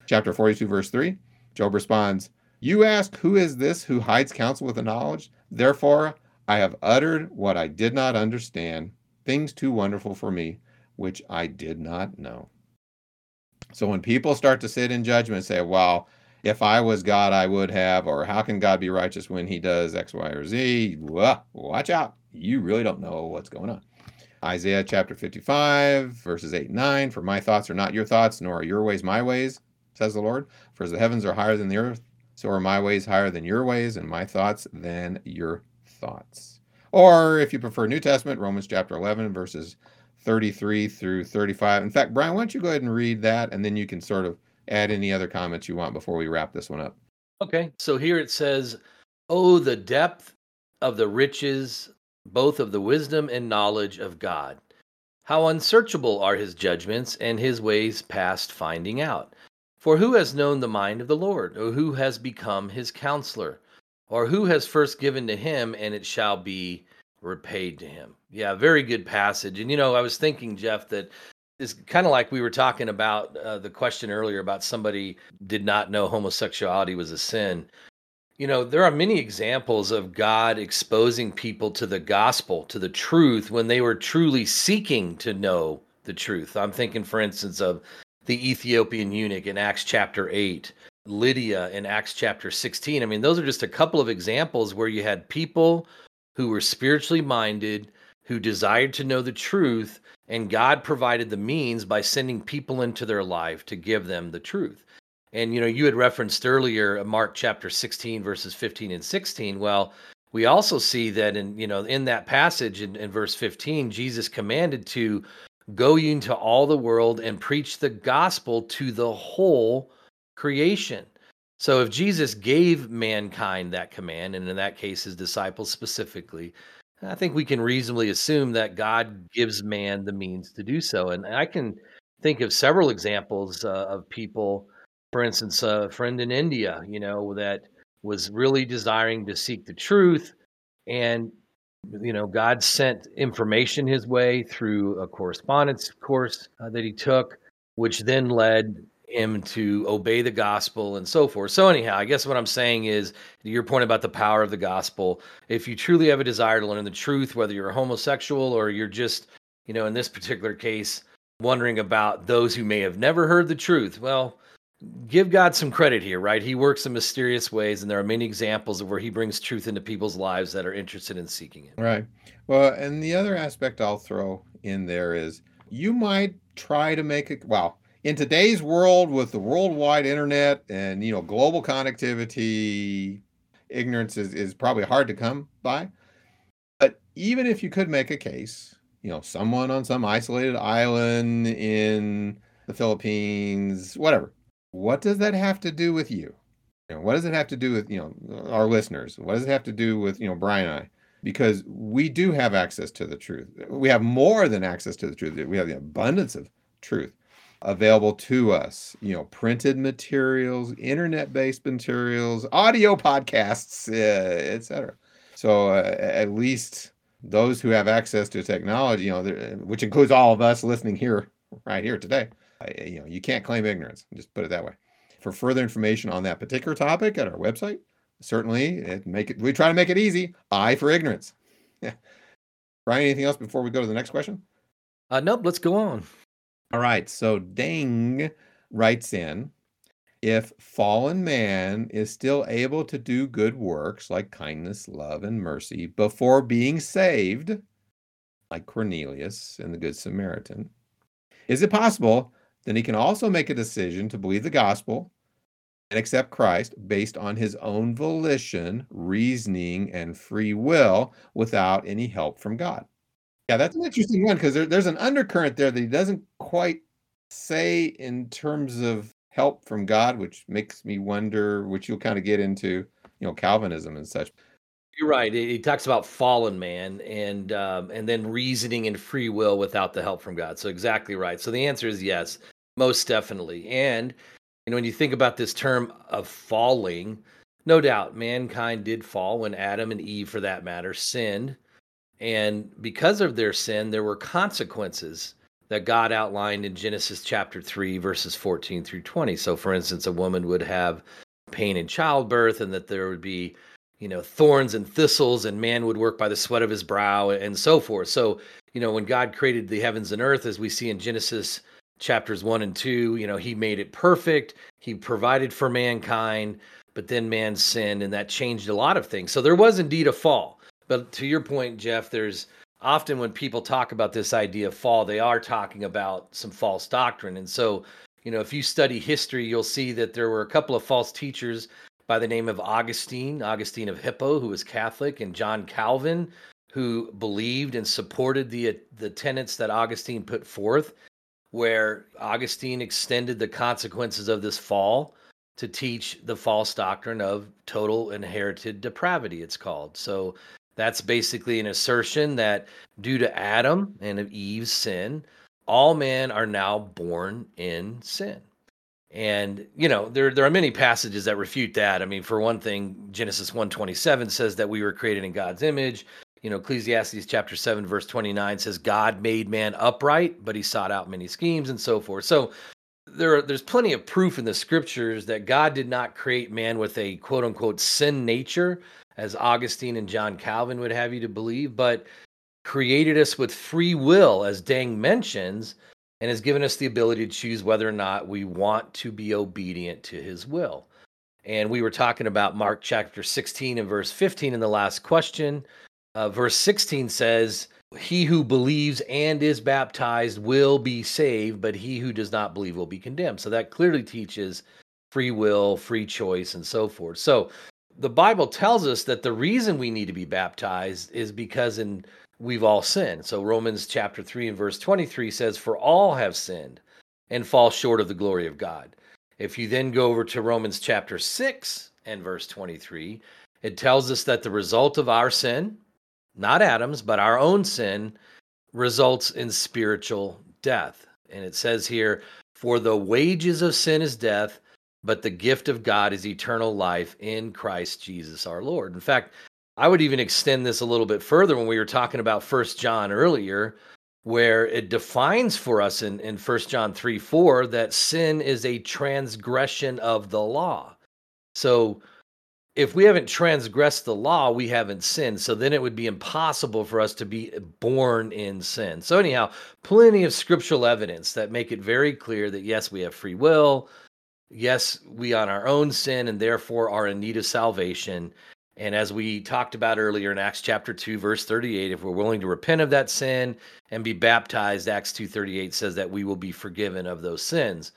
chapter forty-two, verse three, Job responds, you ask, who is this who hides counsel with the knowledge? Therefore, I have uttered what I did not understand, things too wonderful for me, which I did not know. So when people start to sit in judgment and say, well, if I was God, I would have, or how can God be righteous when he does X, Y, or Z? Well, watch out. You really don't know what's going on. Isaiah chapter fifty-five, verses eight and nine, for my thoughts are not your thoughts, nor are your ways my ways, says the Lord. For as the heavens are higher than the earth, so are my ways higher than your ways, and my thoughts than your thoughts. Or if you prefer New Testament, Romans chapter eleven, verses thirty-three through thirty-five. In fact, Brian, why don't you go ahead and read that, and then you can sort of add any other comments you want before we wrap this one up. Okay, so here it says, oh, the depth of the riches both of the wisdom and knowledge of God. How unsearchable are his judgments, and his ways past finding out. For who has known the mind of the Lord, or who has become his counselor, or who has first given to him, and it shall be repaid to him? Yeah, very good passage. And, you know, I was thinking, Jeff, that it's kind of like we were talking about uh, the question earlier about somebody did not know homosexuality was a sin. You know, there are many examples of God exposing people to the gospel, to the truth, when they were truly seeking to know the truth. I'm thinking, for instance, of the Ethiopian eunuch in Acts chapter eight, Lydia in Acts chapter sixteen. I mean, those are just a couple of examples where you had people who were spiritually minded, who desired to know the truth, and God provided the means by sending people into their life to give them the truth. And, you know, you had referenced earlier Mark chapter sixteen, verses fifteen and sixteen. Well, we also see that in, you know, in that passage in, in verse fifteen, Jesus commanded to go ye into all the world and preach the gospel to the whole creation. So if Jesus gave mankind that command, and in that case, his disciples specifically, I think we can reasonably assume that God gives man the means to do so. And I can think of several examples uh, of people, for instance, a friend in India, you know, that was really desiring to seek the truth. And, you know, God sent information his way through a correspondence course uh, that he took, which then led him to obey the gospel and so forth. So anyhow, I guess what I'm saying is, your point about the power of the gospel, if you truly have a desire to learn the truth, whether you're a homosexual or you're just, you know, in this particular case, wondering about those who may have never heard the truth, well, give God some credit here, right? He works in mysterious ways, and there are many examples of where he brings truth into people's lives that are interested in seeking it. Right. Well, and the other aspect I'll throw in there is, you might try to make it, well, in today's world with the worldwide internet and, you know, global connectivity, ignorance is, is probably hard to come by. But even if you could make a case, you know, someone on some isolated island in the Philippines, whatever, what does that have to do with you? You know, what does it have to do with, you know, our listeners? What does it have to do with, you know, Brian and I? Because we do have access to the truth. We have more than access to the truth. We have the abundance of truth available to us, you know, printed materials, internet-based materials, audio podcasts, uh, et cetera. So uh, at least those who have access to technology, you know, which includes all of us listening here, right here today, uh, you know, you can't claim ignorance. Just put it that way. For further information on that particular topic at our website, certainly it make it, we try to make it easy. I for ignorance. Yeah. Brian, anything else before we go to the next question? Uh, nope, let's go on. All right, so Dang writes in, if fallen man is still able to do good works like kindness, love, and mercy before being saved, like Cornelius and the Good Samaritan, is it possible that he can also make a decision to believe the gospel and accept Christ based on his own volition, reasoning, and free will without any help from God? Yeah, that's an interesting one, because there, there's an undercurrent there that he doesn't quite say in terms of help from God, which makes me wonder, which you'll kind of get into, you know, Calvinism and such. You're right. He talks about fallen man and um, and then reasoning and free will without the help from God. So exactly right. So the answer is yes, most definitely. And you know, when you think about this term of falling, no doubt mankind did fall when Adam and Eve, for that matter, sinned. And because of their sin, there were consequences that God outlined in Genesis chapter three, verses fourteen through twenty. So, for instance, a woman would have pain in childbirth, and that there would be, you know, thorns and thistles, and man would work by the sweat of his brow, and so forth. So, you know, when God created the heavens and earth, as we see in Genesis chapters one and two, you know, he made it perfect. He provided for mankind, but then man sinned, and that changed a lot of things. So there was indeed a fall. But to your point, Jeff, there's often when people talk about this idea of fall, they are talking about some false doctrine. And so, you know, if you study history, you'll see that there were a couple of false teachers by the name of Augustine, Augustine of Hippo, who was Catholic, and John Calvin, who believed and supported the, the tenets that Augustine put forth, where Augustine extended the consequences of this fall to teach the false doctrine of total inherited depravity, it's called. So that's basically an assertion that due to Adam and of Eve's sin, all men are now born in sin. And, you know, there there are many passages that refute that. I mean, for one thing, Genesis one twenty-seven says that we were created in God's image. You know, Ecclesiastes chapter seven, verse twenty-nine says, God made man upright, but he sought out many schemes, and so forth. So there are, there's plenty of proof in the scriptures that God did not create man with a quote unquote sin nature, as Augustine and John Calvin would have you to believe, but created us with free will, as Dang mentions, and has given us the ability to choose whether or not we want to be obedient to his will. And we were talking about Mark chapter sixteen and verse fifteen in the last question. Uh, verse sixteen says, he who believes and is baptized will be saved, but he who does not believe will be condemned. So that clearly teaches free will, free choice, and so forth. So the Bible tells us that the reason we need to be baptized is because in we've all sinned. So Romans chapter three and verse twenty-three says, for all have sinned and fall short of the glory of God. If you then go over to Romans chapter six and verse twenty-three, it tells us that the result of our sin, not Adam's, but our own sin, results in spiritual death. And it says here, for the wages of sin is death, but the gift of God is eternal life in Christ Jesus our Lord. In fact, I would even extend this a little bit further when we were talking about First John earlier, where it defines for us in, in First John three four that sin is a transgression of the law. So if we haven't transgressed the law, we haven't sinned. So then it would be impossible for us to be born in sin. So anyhow, plenty of scriptural evidence that make it very clear that, yes, we have free will. Yes, we on our own sin and therefore are in need of salvation. And as we talked about earlier in Acts chapter two, verse thirty-eight, if we're willing to repent of that sin and be baptized, Acts two thirty-eight says that we will be forgiven of those sins.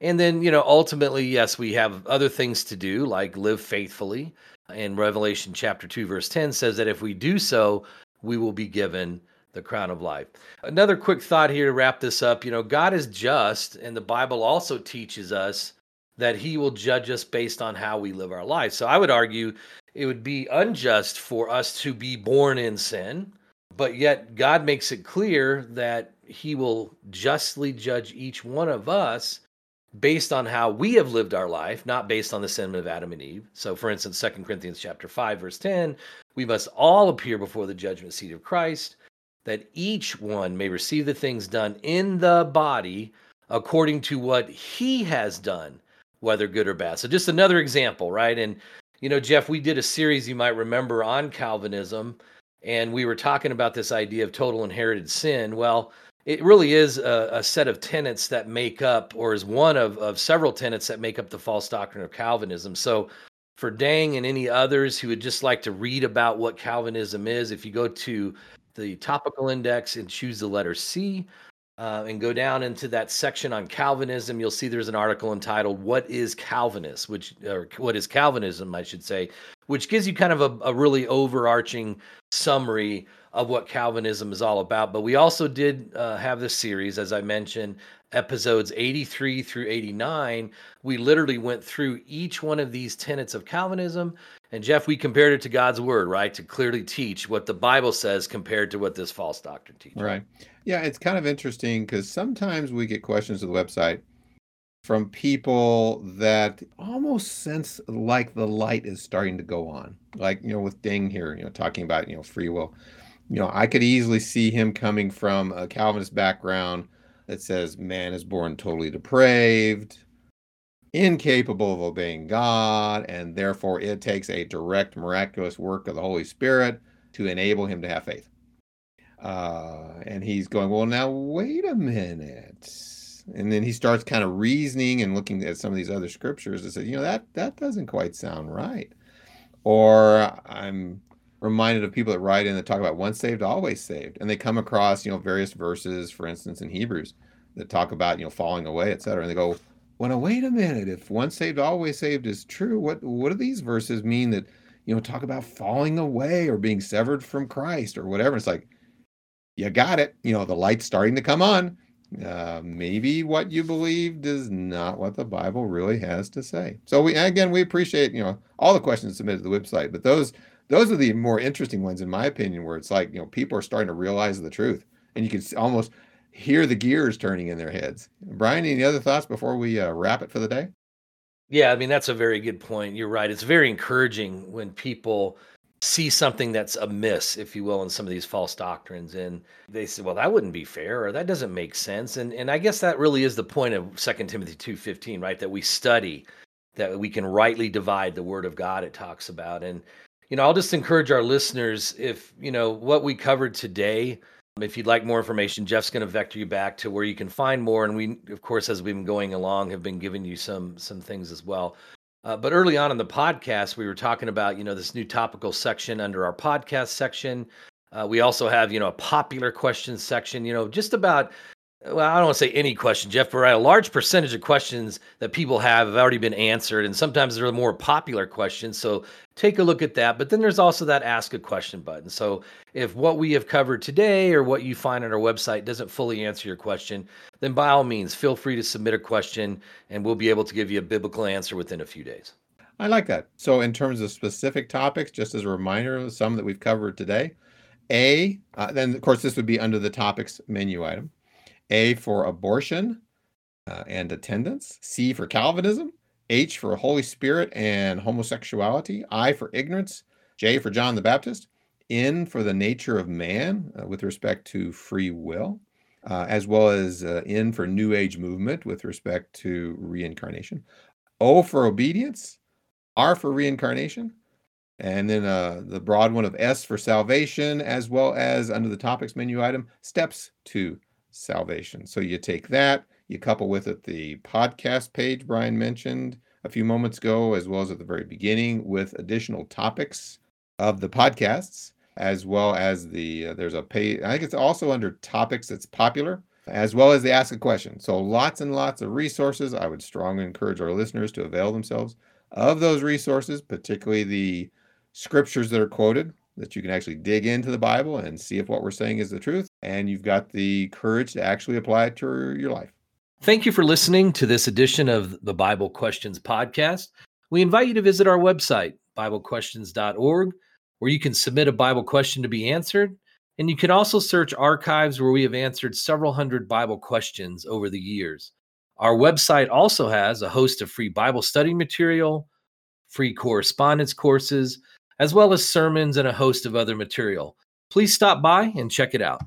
And then, you know, ultimately, yes, we have other things to do, like live faithfully. And Revelation chapter two, verse ten says that if we do so, we will be given the crown of life. Another quick thought here to wrap this up. You know, God is just, and the Bible also teaches us that he will judge us based on how we live our lives. So I would argue it would be unjust for us to be born in sin, but yet God makes it clear that he will justly judge each one of us based on how we have lived our life, not based on the sin of Adam and Eve. So for instance, Second Corinthians chapter five, verse ten, we must all appear before the judgment seat of Christ, that each one may receive the things done in the body according to what he has done, whether good or bad. So just another example, right? And, you know, Jeff, we did a series, you might remember, on Calvinism, and we were talking about this idea of total inherited sin. Well, it really is a, a set of tenets that make up, or is one of, of several tenets that make up the false doctrine of Calvinism. So for Dang and any others who would just like to read about what Calvinism is, if you go to the topical index and choose the letter C uh, and go down into that section on Calvinism, you'll see there's an article entitled, What is Calvinist? Which, or What is Calvinism, I should say, which gives you kind of a, a really overarching summary of what Calvinism is all about. But we also did uh, have this series, as I mentioned, episodes eighty-three through eighty-nine. We literally went through each one of these tenets of Calvinism. And Jeff, we compared it to God's word, right? To clearly teach what the Bible says compared to what this false doctrine teaches. Right. Yeah, it's kind of interesting because sometimes we get questions to the website from people that almost sense like the light is starting to go on. Like, you know, with Ding here, you know, talking about, you know, free will. You know, I could easily see him coming from a Calvinist background that says man is born totally depraved, incapable of obeying God, and therefore it takes a direct, miraculous work of the Holy Spirit to enable him to have faith. Uh, and he's going, well, now, wait a minute. And then he starts kind of reasoning and looking at some of these other scriptures and says, you know, that, that doesn't quite sound right. Or I'm reminded of people that write in that talk about once saved, always saved. And they come across, you know, various verses, for instance, in Hebrews that talk about, you know, falling away, et cetera. And they go, well, now, wait a minute. If once saved, always saved is true, what, what do these verses mean that, you know, talk about falling away or being severed from Christ or whatever? It's like, you got it. You know, the light's starting to come on. Uh, maybe what you believed is not what the Bible really has to say. So we, again, we appreciate, you know, all the questions submitted to the website, but those, Those are the more interesting ones, in my opinion, where it's like, you know, people are starting to realize the truth, and you can almost hear the gears turning in their heads. Brian, any other thoughts before we uh, wrap it for the day? Yeah, I mean, that's a very good point. You're right. It's very encouraging when people see something that's amiss, if you will, in some of these false doctrines, and they say, well, that wouldn't be fair, or that doesn't make sense. And and I guess that really is the point of Second Timothy two fifteen, right? That we study, that we can rightly divide the word of God, it talks about. And you know, I'll just encourage our listeners, if, you know, what we covered today, if you'd like more information, Jeff's going to vector you back to where you can find more. And we, of course, as we've been going along, have been giving you some some things as well. Uh, but early on in the podcast, we were talking about, you know, this new topical section under our podcast section. Uh, we also have, you know, a popular question section, you know, just about, well, I don't want to say any question, Jeff, but a large percentage of questions that people have have already been answered. And sometimes they're the more popular questions. So take a look at that. But then there's also that ask a question button. So if what we have covered today or what you find on our website doesn't fully answer your question, then by all means, feel free to submit a question and we'll be able to give you a biblical answer within a few days. I like that. So in terms of specific topics, just as a reminder, some that we've covered today, A, uh, then of course, this would be under the topics menu item. A for abortion uh, and attendance, C for Calvinism, H for Holy Spirit and homosexuality, I for ignorance, J for John the Baptist, N for the nature of man uh, with respect to free will, uh, as well as uh, N for New Age movement with respect to reincarnation, O for obedience, R for reincarnation, and then uh, the broad one of S for salvation, as well as under the topics menu item, steps to salvation. So you take that, you couple with it the podcast page Brian mentioned a few moments ago, as well as at the very beginning, with additional topics of the podcasts, as well as the uh, there's a page, I think it's also under topics that's popular, as well as the ask a question. So lots and lots of resources. I would strongly encourage our listeners to avail themselves of those resources, particularly the scriptures that are quoted, that you can actually dig into the Bible and see if what we're saying is the truth, and you've got the courage to actually apply it to your life. Thank you for listening to this edition of the Bible Questions Podcast. We invite you to visit our website, bible questions dot org, where you can submit a Bible question to be answered, and you can also search archives where we have answered several hundred Bible questions over the years. Our website also has a host of free Bible study material, free correspondence courses, as well as sermons and a host of other material. Please stop by and check it out.